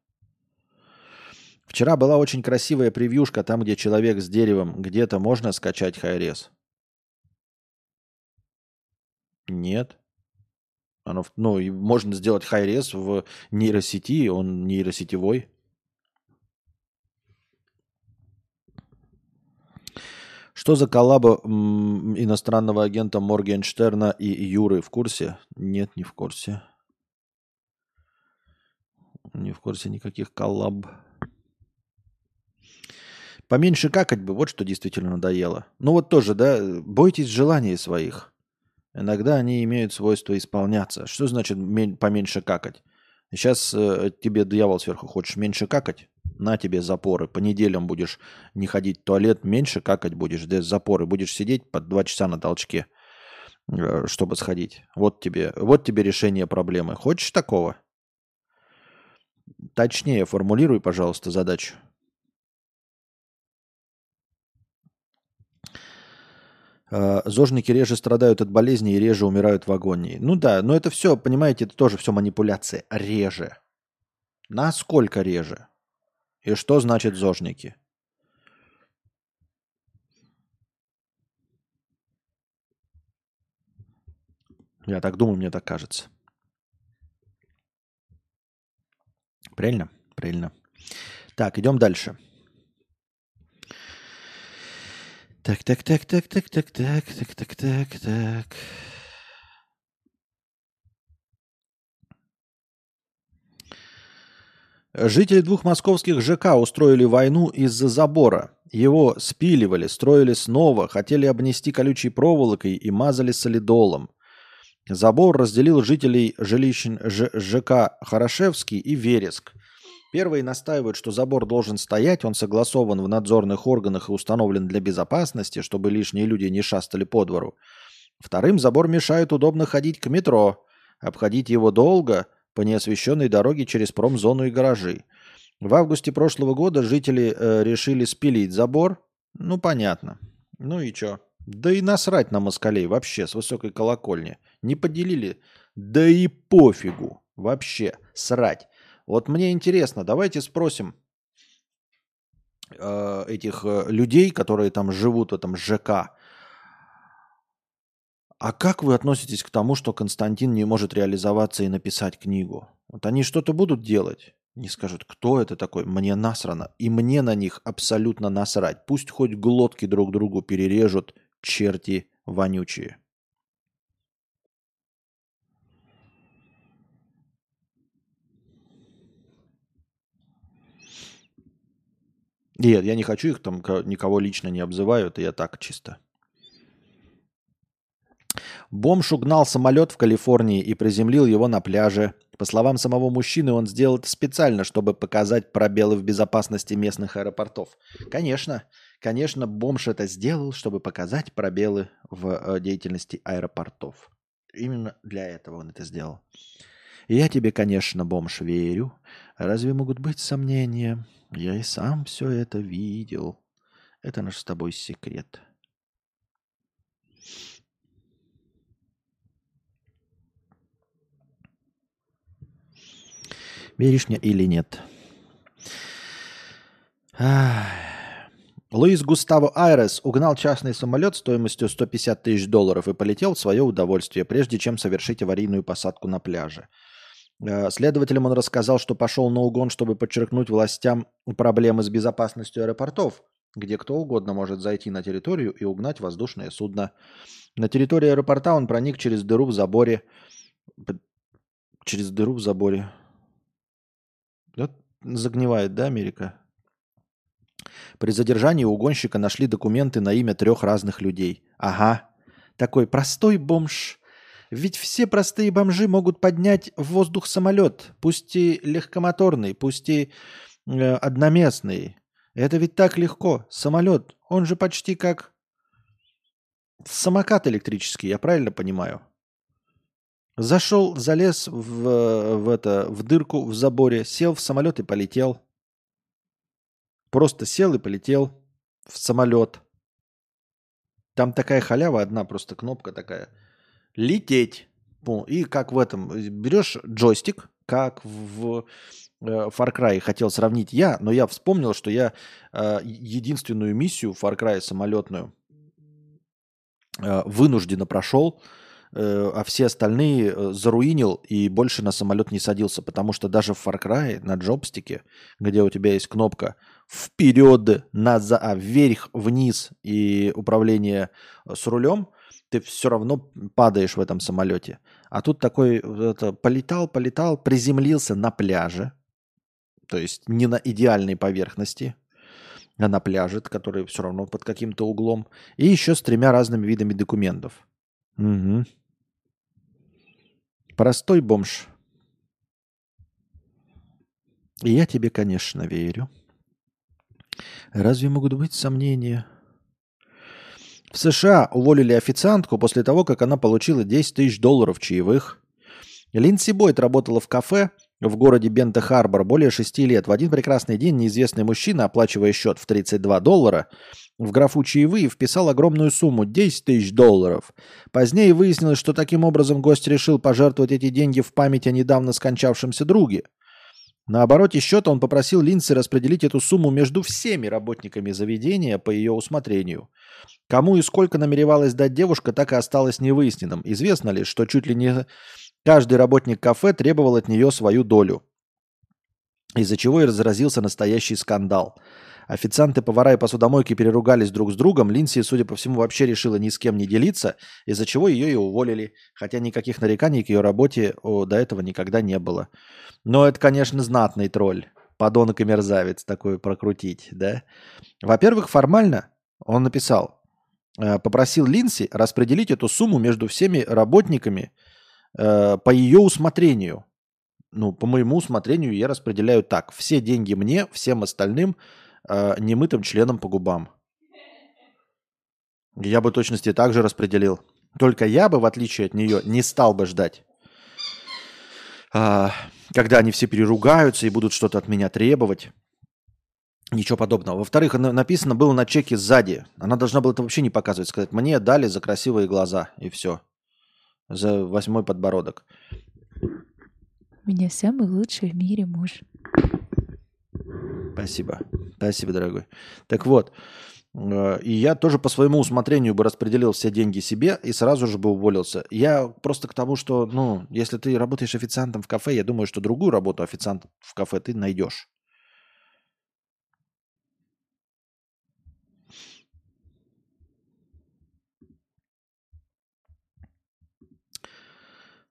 Вчера была очень красивая превьюшка, там, где человек с деревом. Где-то можно скачать хай-рез? Нет. Оно, ну, можно сделать хай-рез в нейросети, он нейросетевой. Что за коллаба иностранного агента Моргенштерна и Юры? В курсе? Нет, не в курсе. Не в курсе никаких коллаб. Поменьше какать бы, вот что действительно надоело. Ну вот тоже, да, бойтесь желаний своих. Иногда они имеют свойство исполняться. Что значит поменьше какать? Сейчас э, тебе дьявол сверху, хочешь меньше какать? На тебе запоры. По неделям будешь не ходить в туалет, меньше какать будешь. Здесь запоры. Будешь сидеть под два часа на толчке, чтобы сходить. Вот тебе, вот тебе решение проблемы. Хочешь такого? Точнее формулируй, пожалуйста, задачу. Зожники реже страдают от болезней и реже умирают в агонии. Ну да, но это все, понимаете, это тоже все манипуляции. Реже. Насколько реже? И что значит зожники? Я так думаю, мне так кажется. Правильно? Правильно. Так, идем дальше. Так, так, так, так, так, так, так, так, так, так, так. Жители двух московских ЖК устроили войну из-за забора. Его спиливали, строили снова, хотели обнести колючей проволокой и мазали солидолом. Забор разделил жителей жилищ ЖК Хорошевский и Вереск. Первые настаивают, что забор должен стоять, он согласован в надзорных органах и установлен для безопасности, чтобы лишние люди не шастали по двору. Вторым, забор мешает удобно ходить к метро, обходить его долго по неосвещенной дороге через промзону и гаражи. В августе прошлого года жители э, решили спилить забор. Ну, понятно. Ну и чё? Да и насрать на москалей вообще с высокой колокольни. Не поделили? Да и пофигу. Вообще срать. Вот мне интересно, давайте спросим э, этих э, людей, которые там живут в этом ЖК. А как вы относитесь к тому, что Константин не может реализоваться и написать книгу? Вот они что-то будут делать, не скажут, кто это такой, мне насрано. И мне на них абсолютно насрать. Пусть хоть глотки друг другу перережут, черти вонючие. Нет, я не хочу их там, никого лично не обзываю, это я так чисто. Бомж угнал самолет в Калифорнии и приземлил его на пляже. По словам самого мужчины, он сделал это специально, чтобы показать пробелы в безопасности местных аэропортов. Конечно, конечно, бомж это сделал, чтобы показать пробелы в деятельности аэропортов. Именно для этого он это сделал. Я тебе, конечно, бомж, верю. Разве могут быть сомнения? Я и сам все это видел. Это наш с тобой секрет. Веришь мне или нет? Ах. Луис Густаво Айрес угнал частный самолет стоимостью сто пятьдесят тысяч долларов и полетел в свое удовольствие, прежде чем совершить аварийную посадку на пляже. Следователям он рассказал, что пошел на угон, чтобы подчеркнуть властям проблемы с безопасностью аэропортов, где кто угодно может зайти на территорию и угнать воздушное судно. На территории аэропорта он проник через дыру в заборе. Через дыру в заборе. Вот загнивает, да, Америка? При задержании у угонщика нашли документы на имя трех разных людей. Ага, такой простой бомж. Ведь все простые бомжи могут поднять в воздух самолет, пусть и легкомоторный, пусть и э, одноместный. Это ведь так легко. Самолет, он же почти как самокат электрический, я правильно понимаю? Зашел, залез в, в, это, в дырку в заборе, сел в самолет и полетел. Просто сел и полетел в самолет. Там такая халява одна, просто кнопка такая. Лететь. И как в этом. Берешь джойстик, как в Far Cry хотел сравнить я, но я вспомнил, что я единственную миссию Far Cry самолетную вынужденно прошел, а все остальные заруинил и больше на самолет не садился, потому что даже в Far Cry на джойстике, где у тебя есть кнопка вперед, назад, вверх, вниз и управление с рулем, ты все равно падаешь в этом самолете. А тут такой это, полетал, полетал, приземлился на пляже, то есть не на идеальной поверхности, а на пляже, который все равно под каким-то углом, и еще с тремя разными видами документов. Угу. Простой бомж. И я тебе, конечно, верю. Разве могут быть сомнения? В США уволили официантку после того, как она получила десять тысяч долларов чаевых. Линдси Бойд работала в кафе в городе Бенто-Харбор более шести лет. В один прекрасный день неизвестный мужчина, оплачивая счет в тридцать два доллара, в графу «чаевые» вписал огромную сумму – десять тысяч долларов. Позднее выяснилось, что таким образом гость решил пожертвовать эти деньги в память о недавно скончавшемся друге. На обороте счета он попросил Линдси распределить эту сумму между всеми работниками заведения по ее усмотрению. Кому и сколько намеревалась дать девушка, так и осталось невыясненным. Известно лишь, что чуть ли не каждый работник кафе требовал от нее свою долю, из-за чего и разразился настоящий скандал. Официанты, повара и посудомойки переругались друг с другом. Линдси, судя по всему, вообще решила ни с кем не делиться, из-за чего ее и уволили, хотя никаких нареканий к ее работе о, до этого никогда не было. Но это, конечно, знатный тролль, подонок и мерзавец такой прокрутить, да? Во-первых, формально он написал, попросил Линдси распределить эту сумму между всеми работниками э, по ее усмотрению. Ну, по моему усмотрению я распределяю так. Все деньги мне, всем остальным немытым членом по губам. Я бы точности так же распределил. Только я бы, в отличие от нее, не стал бы ждать, а, когда они все переругаются и будут что-то от меня требовать. Ничего подобного. Во-вторых, написано было на чеке сзади. Она должна была это вообще не показывать. Сказать, мне дали за красивые глаза, и все. За восьмой подбородок. У меня самый лучший в мире муж. Спасибо. Спасибо, дорогой. Так вот. И я тоже по своему усмотрению бы распределил все деньги себе и сразу же бы уволился. Я просто к тому, что, ну, если ты работаешь официантом в кафе, я думаю, что другую работу официантом в кафе ты найдешь.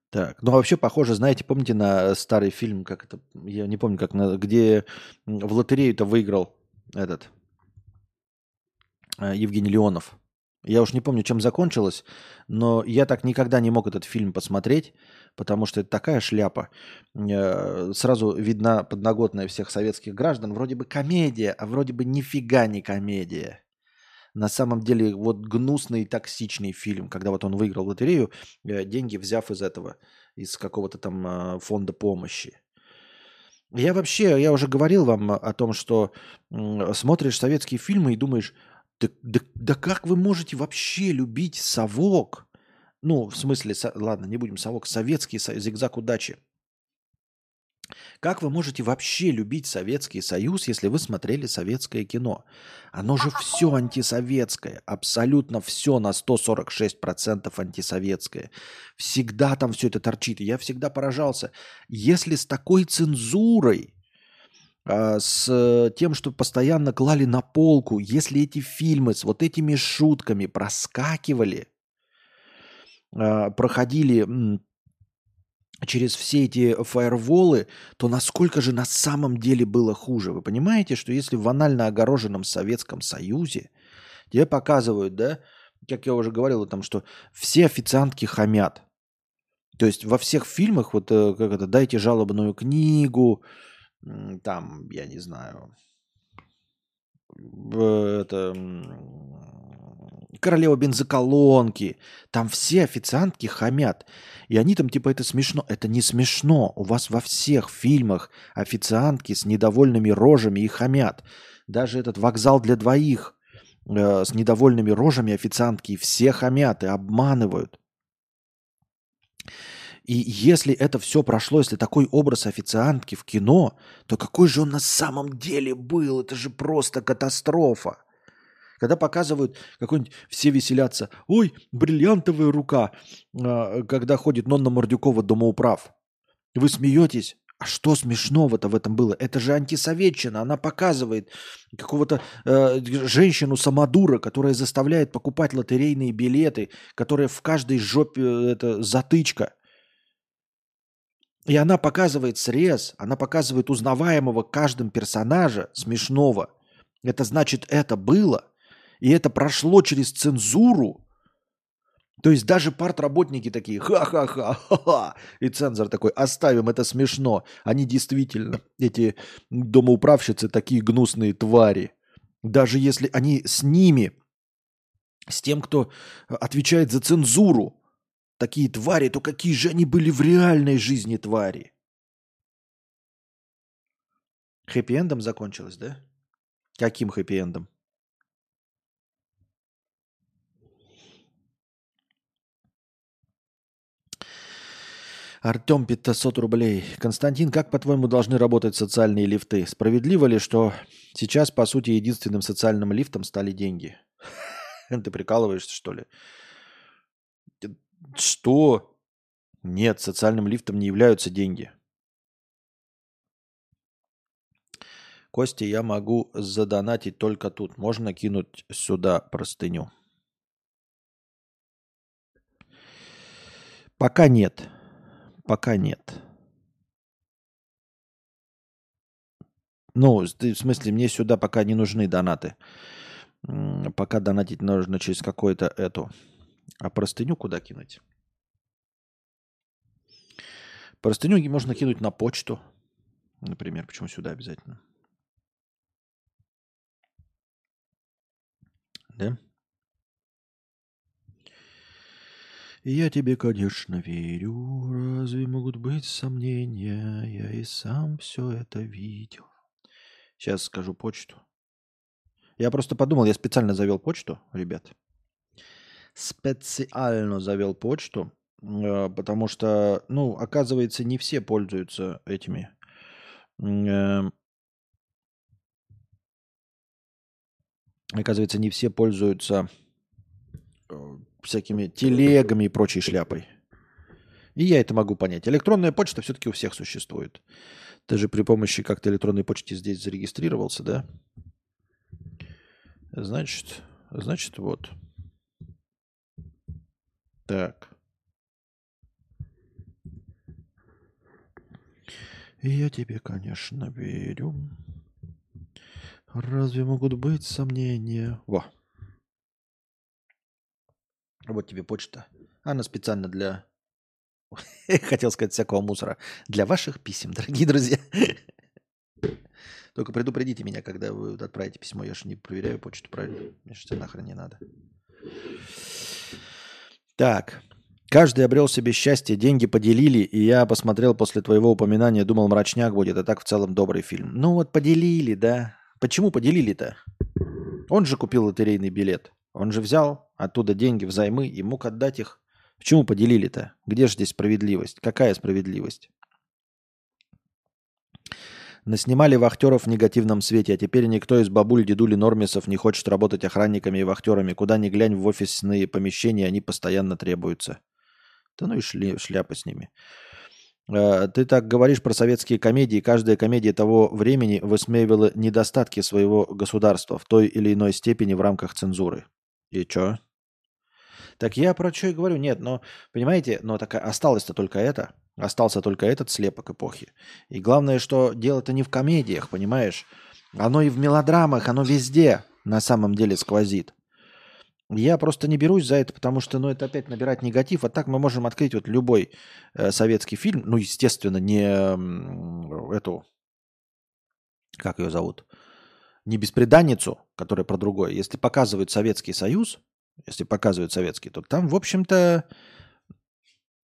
Так, ну вообще похоже, знаете, помните на старый фильм, как это, я не помню, как, где в лотерею-то выиграл этот... Евгений Леонов. Я уж не помню, чем закончилось, но я так никогда не мог этот фильм посмотреть, потому что это такая шляпа. Сразу видна подноготная всех советских граждан. Вроде бы комедия, а вроде бы нифига не комедия. На самом деле вот гнусный токсичный фильм, когда вот он выиграл лотерею, деньги взяв из этого, из какого-то там фонда помощи. Я вообще, я уже говорил вам о том, что смотришь советские фильмы и думаешь, Да, да, да как вы можете вообще любить совок? Ну, в смысле, со, ладно, не будем совок, Советский Союз, зигзаг удачи. Как вы можете вообще любить Советский Союз, если вы смотрели советское кино? Оно же все антисоветское, абсолютно все на сто сорок шесть процентов антисоветское. Всегда там все это торчит, и я всегда поражался. Если с такой цензурой, с тем, что постоянно клали на полку, если эти фильмы с вот этими шутками проскакивали, проходили через все эти фаерволы, то насколько же на самом деле было хуже? Вы понимаете, что если в анально огороженном Советском Союзе тебе показывают, да, как я уже говорил, там, что все официантки хамят. То есть во всех фильмах, вот как это, дайте жалобную книгу, там, я не знаю, это, королева бензоколонки. Там все официантки хамят. И они там типа это смешно. Это не смешно. У вас во всех фильмах официантки с недовольными рожами и хамят. Даже этот вокзал для двоих э, с недовольными рожами официантки все хамят и обманывают. И если это все прошло, если такой образ официантки в кино, то какой же он на самом деле был? Это же просто катастрофа. Когда показывают какой-нибудь, все веселятся, ой, бриллиантовая рука, когда ходит Нонна Мордюкова домоуправ. Вы смеетесь? А что смешного-то в этом было? Это же антисоветчина. Она показывает какого-то э, женщину-самодура, которая заставляет покупать лотерейные билеты, которая в каждой жопе это, затычка. И она показывает срез, она показывает узнаваемого каждым персонажа смешного. Это значит, это было, и это прошло через цензуру. То есть даже партработники такие, ха-ха-ха, ха-ха. И цензор такой, оставим, это смешно. Они действительно, эти домоуправщицы, такие гнусные твари. Даже если они с ними, с тем, кто отвечает за цензуру, такие твари, то какие же они были в реальной жизни твари? Хэппи-эндом закончилось, да? Каким хэппи-эндом? Артем, пятьсот рублей. Константин, как, по-твоему, должны работать социальные лифты? Справедливо ли, что сейчас, по сути, единственным социальным лифтом стали деньги? Ты прикалываешься, что ли? Что? Нет, социальным лифтом не являются деньги. Костя, я могу задонатить только тут. Можно кинуть сюда простыню? Пока нет. Пока нет. Ну, в смысле, мне сюда пока не нужны донаты. Пока донатить нужно через какую-то эту... А простыню куда кинуть? Простыню можно кинуть на почту, например. Почему сюда обязательно? Да? Я тебе, конечно, верю, разве могут быть сомнения? Я и сам все это видел. Сейчас скажу почту. Я просто подумал, я специально завел почту, ребят. Специально завел почту, потому что, ну, оказывается, не все пользуются этими... Оказывается, не все пользуются всякими телегами и прочей шляпой. И я это могу понять. Электронная почта все-таки у всех существует. Ты же при помощи как-то электронной почты здесь зарегистрировался, да? Значит, значит, вот. Так. Я тебе, конечно, верю. Разве могут быть сомнения? Во. Вот тебе почта. Она специально для... Хотел сказать, всякого мусора. Для ваших писем, дорогие друзья. Только предупредите меня, когда вы отправите письмо. Я же не проверяю почту, правильно? Мне же нахрен не надо. Так. Каждый обрел себе счастье, деньги поделили, и я посмотрел после твоего упоминания, думал, мрачняк будет, а так в целом добрый фильм. Ну вот поделили, да. Почему поделили-то? Он же купил лотерейный билет. Он же взял оттуда деньги взаймы и мог отдать их. Почему поделили-то? Где же здесь справедливость? Какая справедливость? Наснимали вахтеров в негативном свете, а теперь никто из бабуль, дедули, нормисов не хочет работать охранниками и вахтерами. Куда ни глянь в офисные помещения, они постоянно требуются. Да ну и шли, шляпы с ними. Ты так говоришь про советские комедии. Каждая комедия того времени высмеивала недостатки своего государства в той или иной степени в рамках цензуры. И чё? Так я про чё и говорю. Нет, но, понимаете, но так осталось-то только это. Остался только этот слепок эпохи. И главное, что дело-то не в комедиях, понимаешь? Оно и в мелодрамах, оно везде на самом деле сквозит. Я просто не берусь за это, потому что, ну, это опять набирать негатив. А так мы можем открыть вот любой э, советский фильм, ну, естественно, не э, эту, как ее зовут, не бесприданницу, которая про другое. Если показывают Советский Союз, если показывают советский, то там, в общем-то,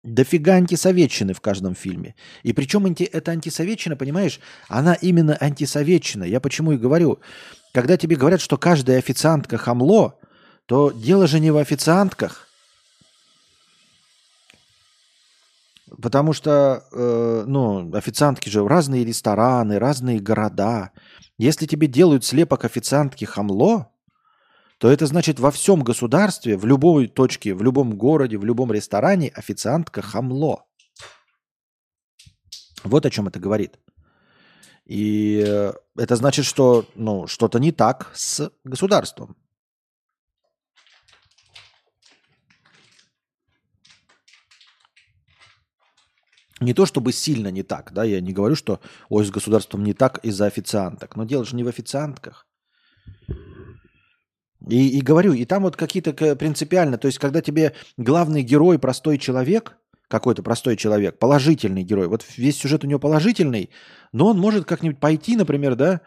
дофига антисоветчины в каждом фильме. И причем анти- эта антисоветчина, понимаешь, она именно антисоветчина. Я почему и говорю, когда тебе говорят, что каждая официантка хамло, то дело же не в официантках. Потому что, э, ну, официантки же разные рестораны, разные города. Если тебе делают слепок официантки хамло, то это значит во всем государстве, в любой точке, в любом городе, в любом ресторане официантка хамло. Вот о чем это говорит. И это значит, что, ну, что-то не так с государством. Не то чтобы сильно не так, да, я не говорю, что ой, с государством не так из-за официанток, но дело же не в официантках. И, и говорю, и там вот какие-то принципиально, то есть когда тебе главный герой простой человек, какой-то простой человек, положительный герой, вот весь сюжет у него положительный, но он может как-нибудь пойти, например, да,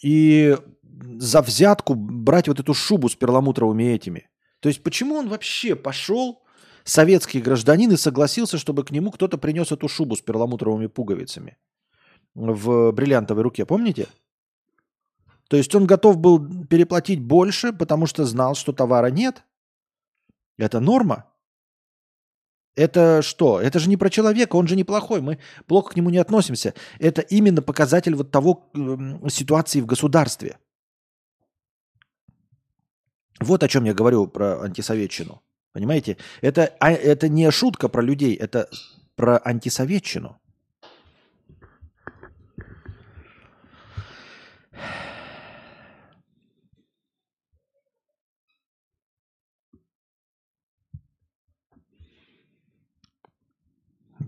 и за взятку брать вот эту шубу с перламутровыми этими. То есть почему он вообще пошел, советский гражданин, и согласился, чтобы к нему кто-то принес эту шубу с перламутровыми пуговицами в бриллиантовой руке, помните? То есть он готов был переплатить больше, потому что знал, что товара нет. Это норма. Это что? Это же не про человека, он же неплохой, мы плохо к нему не относимся. Это именно показатель вот того ситуации в государстве. Вот о чем я говорю про антисоветчину. Понимаете? Это, это не шутка про людей, это про антисоветчину.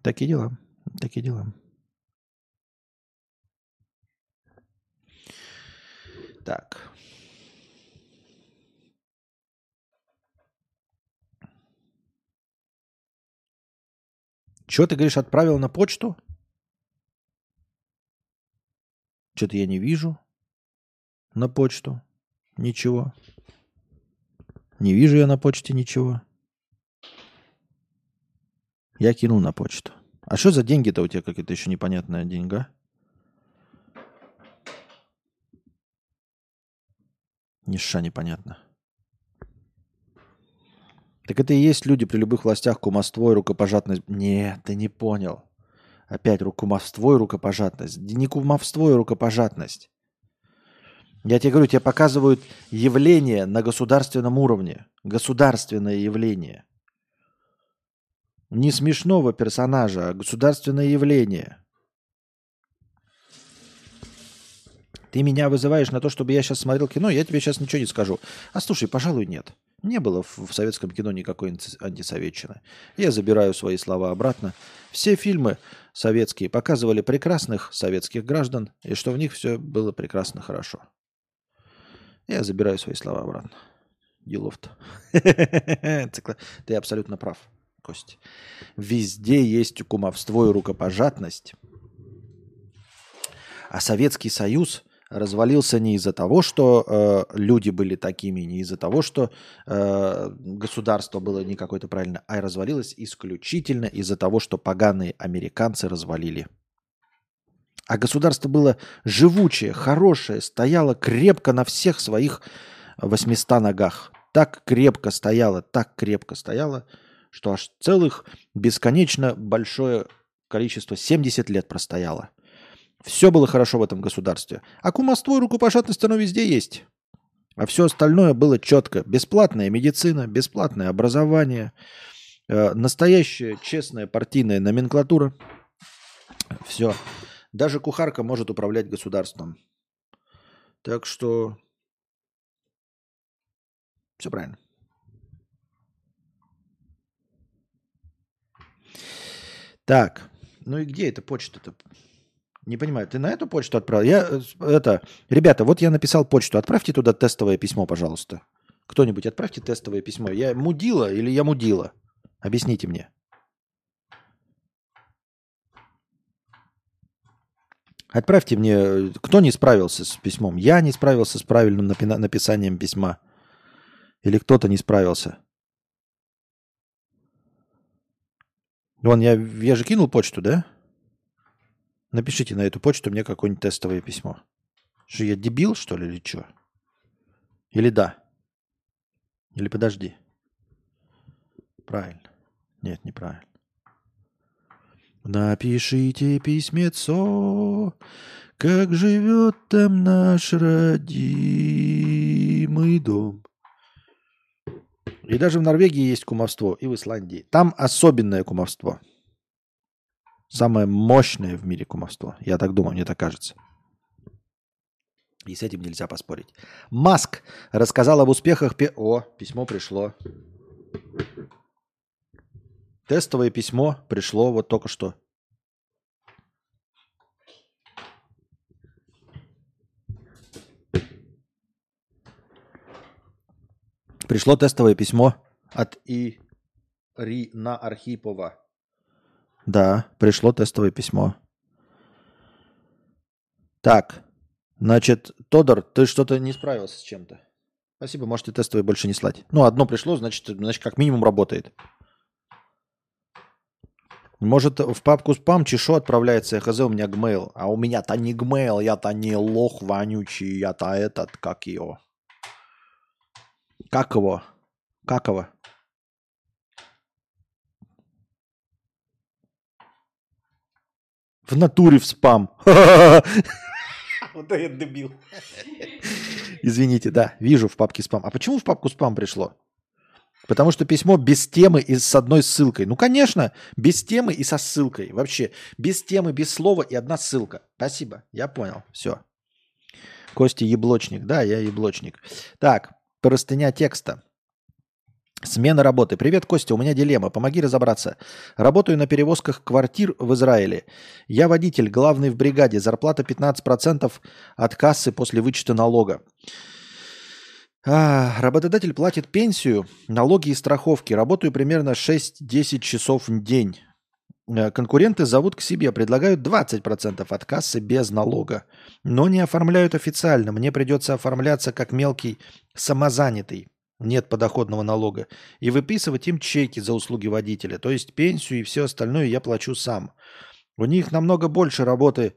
Такие дела. Такие дела. Так. Чего ты говоришь, отправил на почту? Что-то я не вижу на почту. Ничего. Не вижу я на почте ничего. Я кинул на почту. А что за деньги-то у тебя? Какая-то еще непонятная деньга. Ни ша непонятно. Так это и есть люди при любых властях, кумовство и рукопожатность. Нет, ты не понял. Опять кумовство и рукопожатность. Не кумовство и рукопожатность. Я тебе говорю, тебе показывают явление на государственном уровне. Государственное явление. Не смешного персонажа, а государственное явление. Ты меня вызываешь на то, чтобы я сейчас смотрел кино, я тебе сейчас ничего не скажу. А слушай, пожалуй, нет. Не было в советском кино никакой антисоветчины. Я забираю свои слова обратно. Все фильмы советские показывали прекрасных советских граждан, и что в них все было прекрасно хорошо. Я забираю свои слова обратно. Делов-то. Ты абсолютно прав, Кость. Везде есть кумовство и рукопожатность. А Советский Союз развалился не из-за того, что э, люди были такими, не из-за того, что э, государство было не какое-то правильное, а развалилось исключительно из-за того, что поганые американцы развалили. А государство было живучее, хорошее, стояло крепко на всех своих восьмиста ногах. Так крепко стояло, так крепко стояло, что аж целых бесконечно большое количество, семьдесят лет простояло. Все было хорошо в этом государстве. А кумовство и рукопожатность, оно везде есть. А все остальное было четко. Бесплатная медицина, бесплатное образование, э, настоящая честная партийная номенклатура. Все. Даже кухарка может управлять государством. Так что все правильно. Так. Ну и где эта почта-то? Не понимаю, ты на эту почту отправил? Я, это, ребята, вот я написал почту. Отправьте туда тестовое письмо, пожалуйста. Кто-нибудь отправьте тестовое письмо. Я мудила или я мудила? Объясните мне. Отправьте мне, кто не справился с письмом. Я не справился с правильным напи- написанием письма. Или кто-то не справился. Вон, я, я же кинул почту, да? Напишите на эту почту мне какое-нибудь тестовое письмо. Что, я дебил, что ли, или что? Или да? Или подожди. Правильно. Нет, неправильно. Напишите письмецо, как живет там наш родимый дом. И даже в Норвегии есть кумовство, и в Исландии. Там особенное кумовство. Самое мощное в мире кумовство. Я так думаю, мне так кажется. И с этим нельзя поспорить. Маск рассказал об успехах... Пи... О, письмо пришло. Тестовое письмо пришло вот только что. Пришло тестовое письмо от Ирина Архипова. Да, пришло тестовое письмо. Так, значит, Тодор, ты что-то не справился с чем-то. Спасибо, можете тестовое больше не слать. Ну, одно пришло, значит, значит, как минимум работает. Может, в папку спам чешо отправляется, я хз, у меня гмейл. А у меня-то не гмейл, я-то не лох вонючий, я-то этот, как его. Как его? Как его? В натуре в спам. Вот я дебил. Извините, да, вижу в папке спам. А почему в папку спам пришло? Потому что письмо без темы и с одной ссылкой. Ну, конечно, без темы и со ссылкой. Вообще, без темы, без слова и одна ссылка. Спасибо, я понял, все. Костя еблочник, да, я еблочник. Так, простыня текста. Смена работы. Привет, Костя, у меня дилемма. Помоги разобраться. Работаю на перевозках квартир в Израиле. Я водитель, главный в бригаде. Зарплата пятнадцать процентов от кассы после вычета налога. А, работодатель платит пенсию, налоги и страховки. Работаю примерно шесть-десять часов в день. Конкуренты зовут к себе, предлагают двадцать процентов от кассы без налога. Но не оформляют официально. Мне придется оформляться как мелкий самозанятый. нет подоходного налога, и выписывать им чеки за услуги водителя, то есть пенсию и все остальное я плачу сам. У них намного больше работы,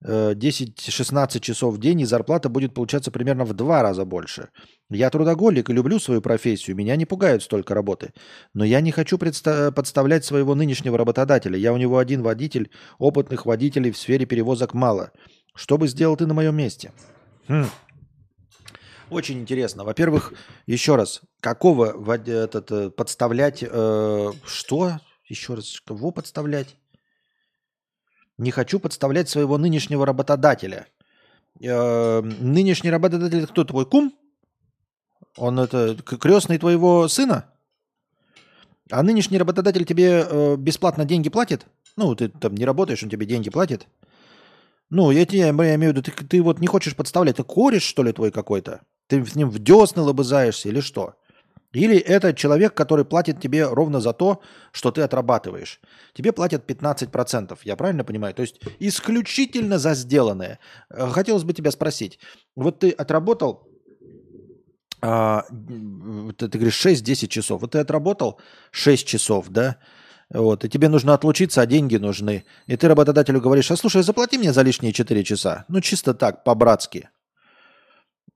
десять-шестнадцать часов в день, и зарплата будет получаться примерно в два раза больше. Я трудоголик и люблю свою профессию, меня не пугают столько работы. Но я не хочу предста- подставлять своего нынешнего работодателя. Я у него один водитель, опытных водителей в сфере перевозок мало. Что бы сделал ты на моем месте? Хм. Очень интересно. Во-первых, еще раз, какого вод- этот, подставлять... Э- что? Еще раз, кого подставлять? Не хочу подставлять своего нынешнего работодателя. Э-э- нынешний работодатель – это кто? Твой кум? Он это крестный твоего сына? А нынешний работодатель тебе э- бесплатно деньги платит? Ну, ты там не работаешь, он тебе деньги платит. Ну, я, я, я имею в виду, ты, ты вот не хочешь подставлять. Ты кореш, что ли, твой какой-то? Ты с ним в десны лобызаешься или что? Или это человек, который платит тебе ровно за то, что ты отрабатываешь. Тебе платят пятнадцать процентов, я правильно понимаю? То есть исключительно за сделанное. Хотелось бы тебя спросить. Вот ты отработал, а, ты, ты говоришь, шесть-десять часов. Вот ты отработал шесть часов, да? Вот, и тебе нужно отлучиться, а деньги нужны. И ты работодателю говоришь: а слушай, заплати мне за лишние четыре часа. Ну чисто так, по-братски.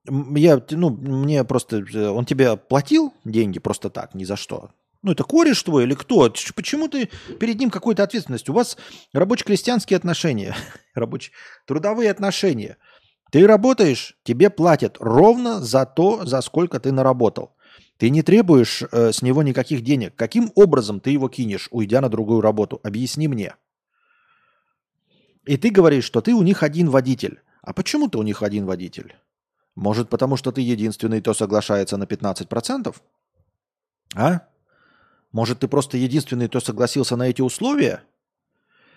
Я, ну, мне просто... Он тебе платил деньги просто так, ни за что? Ну, это кореш твой или кто? Почему ты перед ним какой-то ответственность? У вас рабоче-крестьянские отношения, рабочие, трудовые отношения. Ты работаешь, тебе платят ровно за то, за сколько ты наработал. Ты не требуешь э, с него никаких денег. Каким образом ты его кинешь, уйдя на другую работу? Объясни мне. И ты говоришь, что ты у них один водитель. А почему ты у них один водитель? Может, потому что ты единственный, кто соглашается на пятнадцать процентов? А? Может, ты просто единственный, кто согласился на эти условия?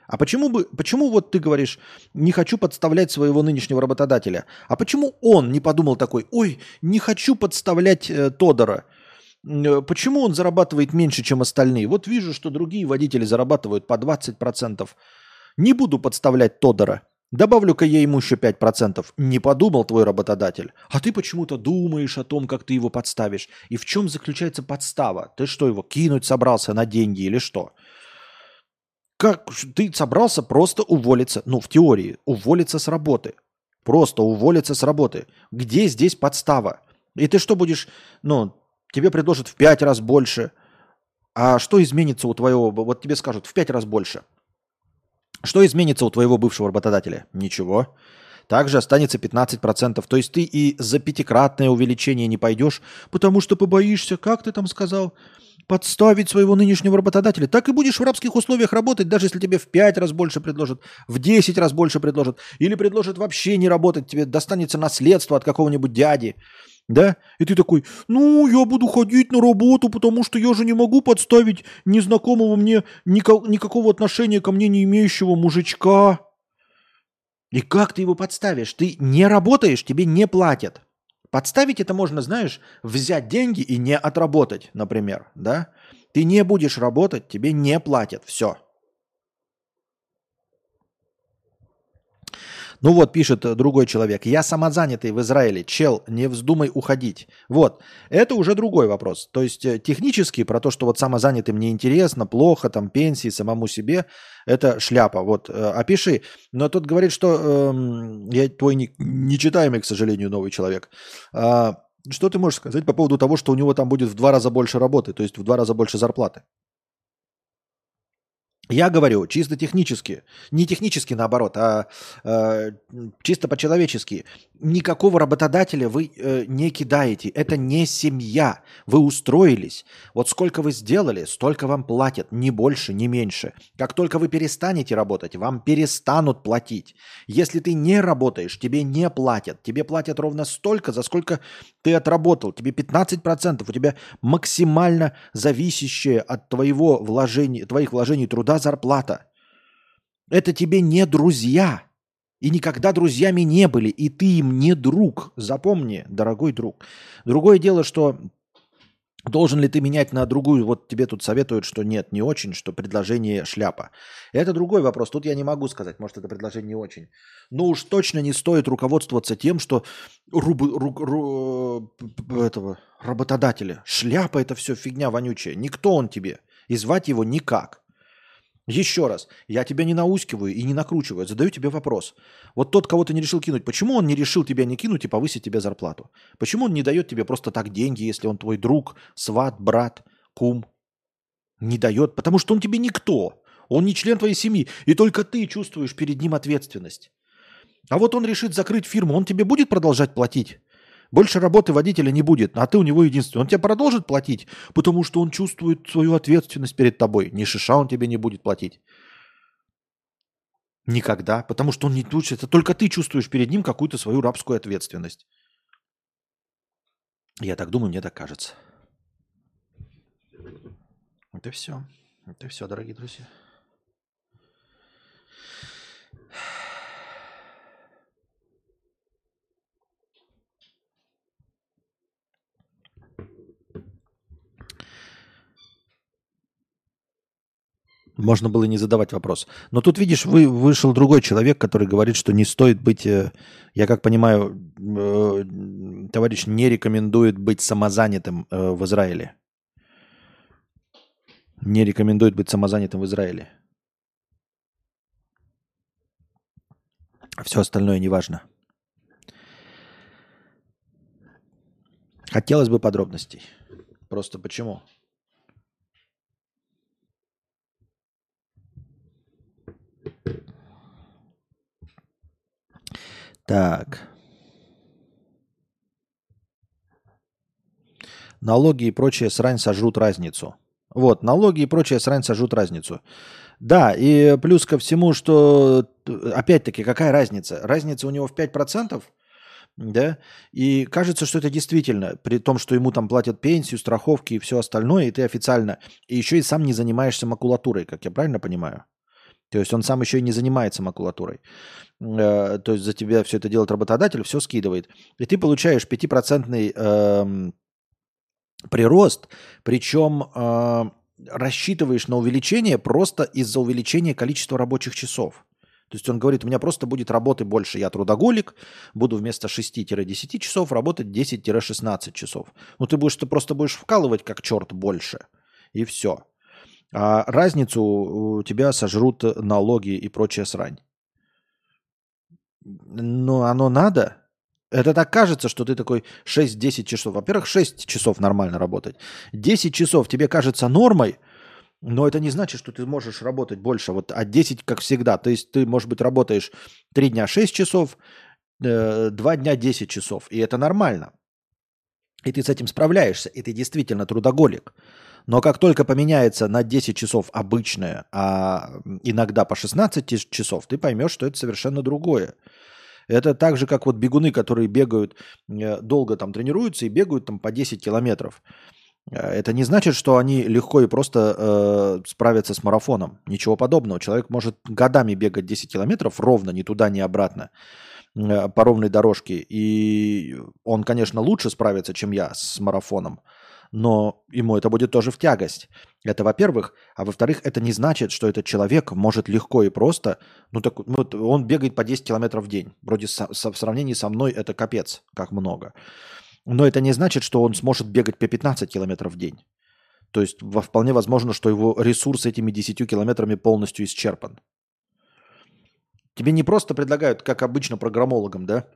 А почему бы, почему вот ты говоришь, не хочу подставлять своего нынешнего работодателя? А почему он не подумал такой: ой, не хочу подставлять э, Тодора? Э, почему он зарабатывает меньше, чем остальные? Вот вижу, что другие водители зарабатывают по двадцать процентов. Не буду подставлять Тодора. Добавлю-ка я ему еще пять процентов. Не подумал твой работодатель. А ты почему-то думаешь о том, как ты его подставишь. И в чем заключается подстава? Ты что, его кинуть собрался на деньги или что? Как ты собрался просто уволиться? Ну, в теории, уволиться с работы. Просто уволиться с работы. Где здесь подстава? И ты что будешь? Ну, тебе предложат в пять раз больше. А что изменится у твоего? Вот тебе скажут в пять раз больше. Что изменится у твоего бывшего работодателя? Ничего. Также останется пятнадцать процентов. То есть ты и за пятикратное увеличение не пойдешь, потому что побоишься, как ты там сказал, подставить своего нынешнего работодателя. Так и будешь в рабских условиях работать, даже если тебе в пять раз больше предложат, в десять раз больше предложат, или предложат вообще не работать, тебе достанется наследство от какого-нибудь дяди. Да? И ты такой: ну, я буду ходить на работу, потому что я же не могу подставить незнакомого мне, нико- никакого отношения ко мне не имеющего мужичка. И как ты его подставишь? Ты не работаешь, тебе не платят. Подставить это можно, знаешь, взять деньги и не отработать, например, да? Ты не будешь работать, тебе не платят, все. Ну вот, пишет другой человек: я самозанятый в Израиле, чел, не вздумай уходить. Вот, это уже другой вопрос. То есть технически про то, что вот самозанятым неинтересно, плохо, там пенсии, самому себе, это шляпа. Вот, опиши. Но тут говорит, что, э, я твой не, нечитаемый, к сожалению, новый человек, э, что ты можешь сказать по поводу того, что у него там будет в два раза больше работы, то есть в два раза больше зарплаты? Я говорю чисто технически, не технически наоборот, а э, чисто по-человечески. Никакого работодателя вы э, не кидаете, это не семья, вы устроились. Вот сколько вы сделали, столько вам платят, ни больше, ни меньше. Как только вы перестанете работать, вам перестанут платить. Если ты не работаешь, тебе не платят, тебе платят ровно столько, за сколько ты отработал. Тебе пятнадцать процентов, у тебя максимально зависящее от твоего вложения, твоих вложений труда зарплата. Это тебе не друзья. И никогда друзьями не были. И ты им не друг. Запомни, дорогой друг. Другое дело, что Должен ли ты менять на другую? Вот тебе тут советуют, что нет, не очень, что предложение шляпа. Это другой вопрос. Тут я не могу сказать, может, это предложение не очень. Но уж точно не стоит руководствоваться тем, что руб, ру, ру, этого, работодателя. Шляпа – это все фигня вонючая. Никто он тебе. И звать его никак. Еще раз, я тебя не наускиваю и не накручиваю. Задаю тебе вопрос. Вот тот, кого ты не решил кинуть, почему он не решил тебя не кинуть и повысить тебе зарплату? Почему он не дает тебе просто так деньги, если он твой друг, сват, брат, кум? Не дает, потому что он тебе никто. Он не член твоей семьи. И только ты чувствуешь перед ним ответственность. А вот он решит закрыть фирму, он тебе будет продолжать платить? Больше работы водителя не будет, а ты у него единственный. Он тебе продолжит платить, потому что он чувствует свою ответственность перед тобой. Ни шиша он тебе не будет платить. Никогда. Потому что он не учится. Только ты чувствуешь перед ним какую-то свою рабскую ответственность. Я так думаю, мне так кажется. Это все. Это все, дорогие друзья. Можно было не задавать вопрос. Но тут, видишь, вы, вышел другой человек, который говорит, что не стоит быть... Я как понимаю, товарищ не рекомендует быть самозанятым в Израиле. Не рекомендует быть самозанятым в Израиле. Все остальное неважно. Хотелось бы подробностей. Просто почему? Так. Налоги и прочая срань сожрут разницу. Вот, налоги и прочая срань сожрут разницу. Да, и плюс ко всему, что, опять-таки, какая разница? Разница у него в пять процентов, да? И кажется, что это действительно, при том, что ему там платят пенсию, страховки и все остальное, и ты официально, и еще и сам не занимаешься макулатурой, как я правильно понимаю? То есть он сам еще и не занимается макулатурой. Э, то есть за тебя все это делает работодатель, все скидывает. И ты получаешь пять процентов э, прирост, причем э, рассчитываешь на увеличение просто из-за увеличения количества рабочих часов. То есть он говорит, у меня просто будет работы больше, я трудоголик, буду вместо шести-десяти часов работать десять-шестнадцать часов. Ну ты будешь, ты просто будешь вкалывать как черт больше, и все. А разницу у тебя сожрут налоги и прочая срань. Но оно надо. Это так кажется, что ты такой шесть-десять часов. Во-первых, шесть часов нормально работать. десять часов тебе кажется нормой, но это не значит, что ты можешь работать больше. Вот, а десять, как всегда. То есть ты, может быть, работаешь три дня шесть часов, два дня десять часов. И это нормально. И ты с этим справляешься. И ты действительно трудоголик. Но как только поменяется на десять часов обычное, а иногда по шестнадцать часов, ты поймешь, что это совершенно другое. Это так же, как вот бегуны, которые бегают, долго там тренируются и бегают там по десять километров. Это не значит, что они легко и просто э, справятся с марафоном. Ничего подобного. Человек может годами бегать десять километров ровно, ни туда, ни обратно, э, по ровной дорожке. И он, конечно, лучше справится, чем я с марафоном. Но ему это будет тоже в тягость. Это, во-первых. А во-вторых, это не значит, что этот человек может легко и просто... Ну, так, вот он бегает по десять километров в день. Вроде со, со, в сравнении со мной это капец, как много. Но это не значит, что он сможет бегать по пятнадцать километров в день. То есть вполне возможно, что его ресурс этими десятью километрами полностью исчерпан. Тебе не просто предлагают, как обычно программологам, да?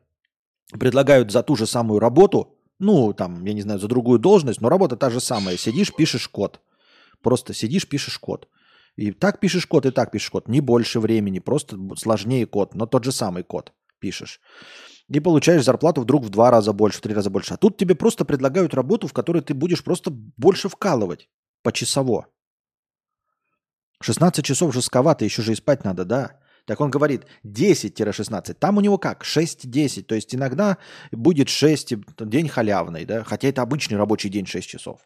Предлагают за ту же самую работу... Ну, там, я не знаю, за другую должность, но работа та же самая. Сидишь, пишешь код. Просто сидишь, пишешь код. И так пишешь код, и так пишешь код. Не больше времени, просто сложнее код, но тот же самый код пишешь. И получаешь зарплату вдруг в два раза больше, в три раза больше. А тут тебе просто предлагают работу, в которой ты будешь просто больше вкалывать почасово. шестнадцать часов жестковато, еще же и спать надо, да? Так он говорит десять-шестнадцать. Там у него как? шесть-десять. То есть иногда будет шесть, день халявный, да? Хотя это обычный рабочий день шесть часов.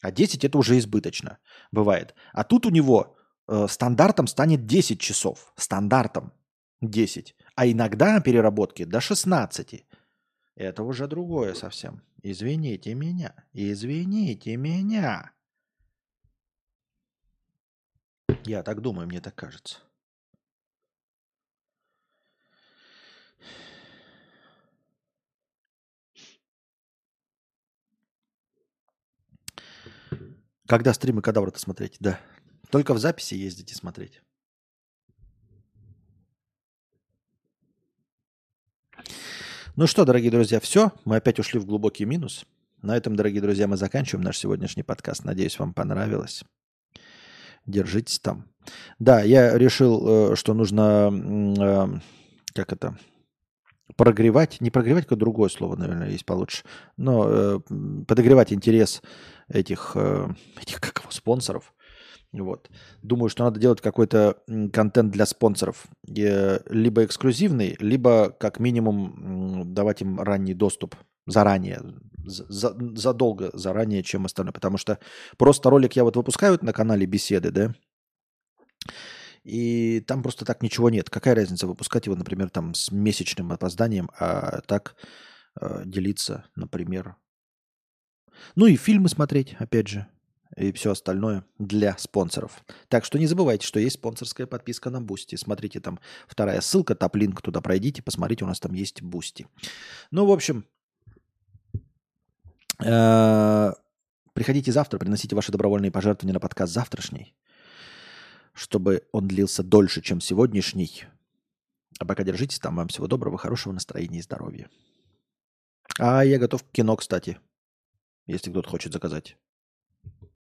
А десять это уже избыточно бывает. А тут у него э, стандартом станет десять часов. Стандартом десять. А иногда переработки до шестнадцати. Это уже другое совсем. Извините меня. Извините меня. Я так думаю, мне так кажется. Когда стримы Кадавра-то смотреть? Да. Только в записи ездить и смотреть. Ну что, дорогие друзья, все. Мы опять ушли в глубокий минус. На этом, дорогие друзья, мы заканчиваем наш сегодняшний подкаст. Надеюсь, вам понравилось. Держитесь там. Да, я решил, что нужно... Как это... Прогревать, не прогревать, какое другое слово, наверное, есть получше, но э, подогревать интерес этих, э, этих как его, спонсоров. Вот. Думаю, что надо делать какой-то контент для спонсоров, э, либо эксклюзивный, либо как минимум давать им ранний доступ заранее, за, задолго заранее, чем остальное. Потому что просто ролик я вот выпускаю на канале «Беседы», да, и там просто так ничего нет. Какая разница выпускать его, например, там с месячным опозданием, а так э, делиться, например. Ну и фильмы смотреть, опять же, и все остальное для спонсоров. Так что не забывайте, что есть спонсорская подписка на Boosty. Смотрите, там вторая ссылка, топ-линк, туда пройдите, посмотрите, у нас там есть Boosty. Ну, в общем, приходите завтра, приносите ваши добровольные пожертвования на подкаст завтрашний, чтобы он длился дольше, чем сегодняшний. А пока держитесь там. Вам всего доброго, хорошего настроения и здоровья. А я готов к кино, кстати, если кто-то хочет заказать.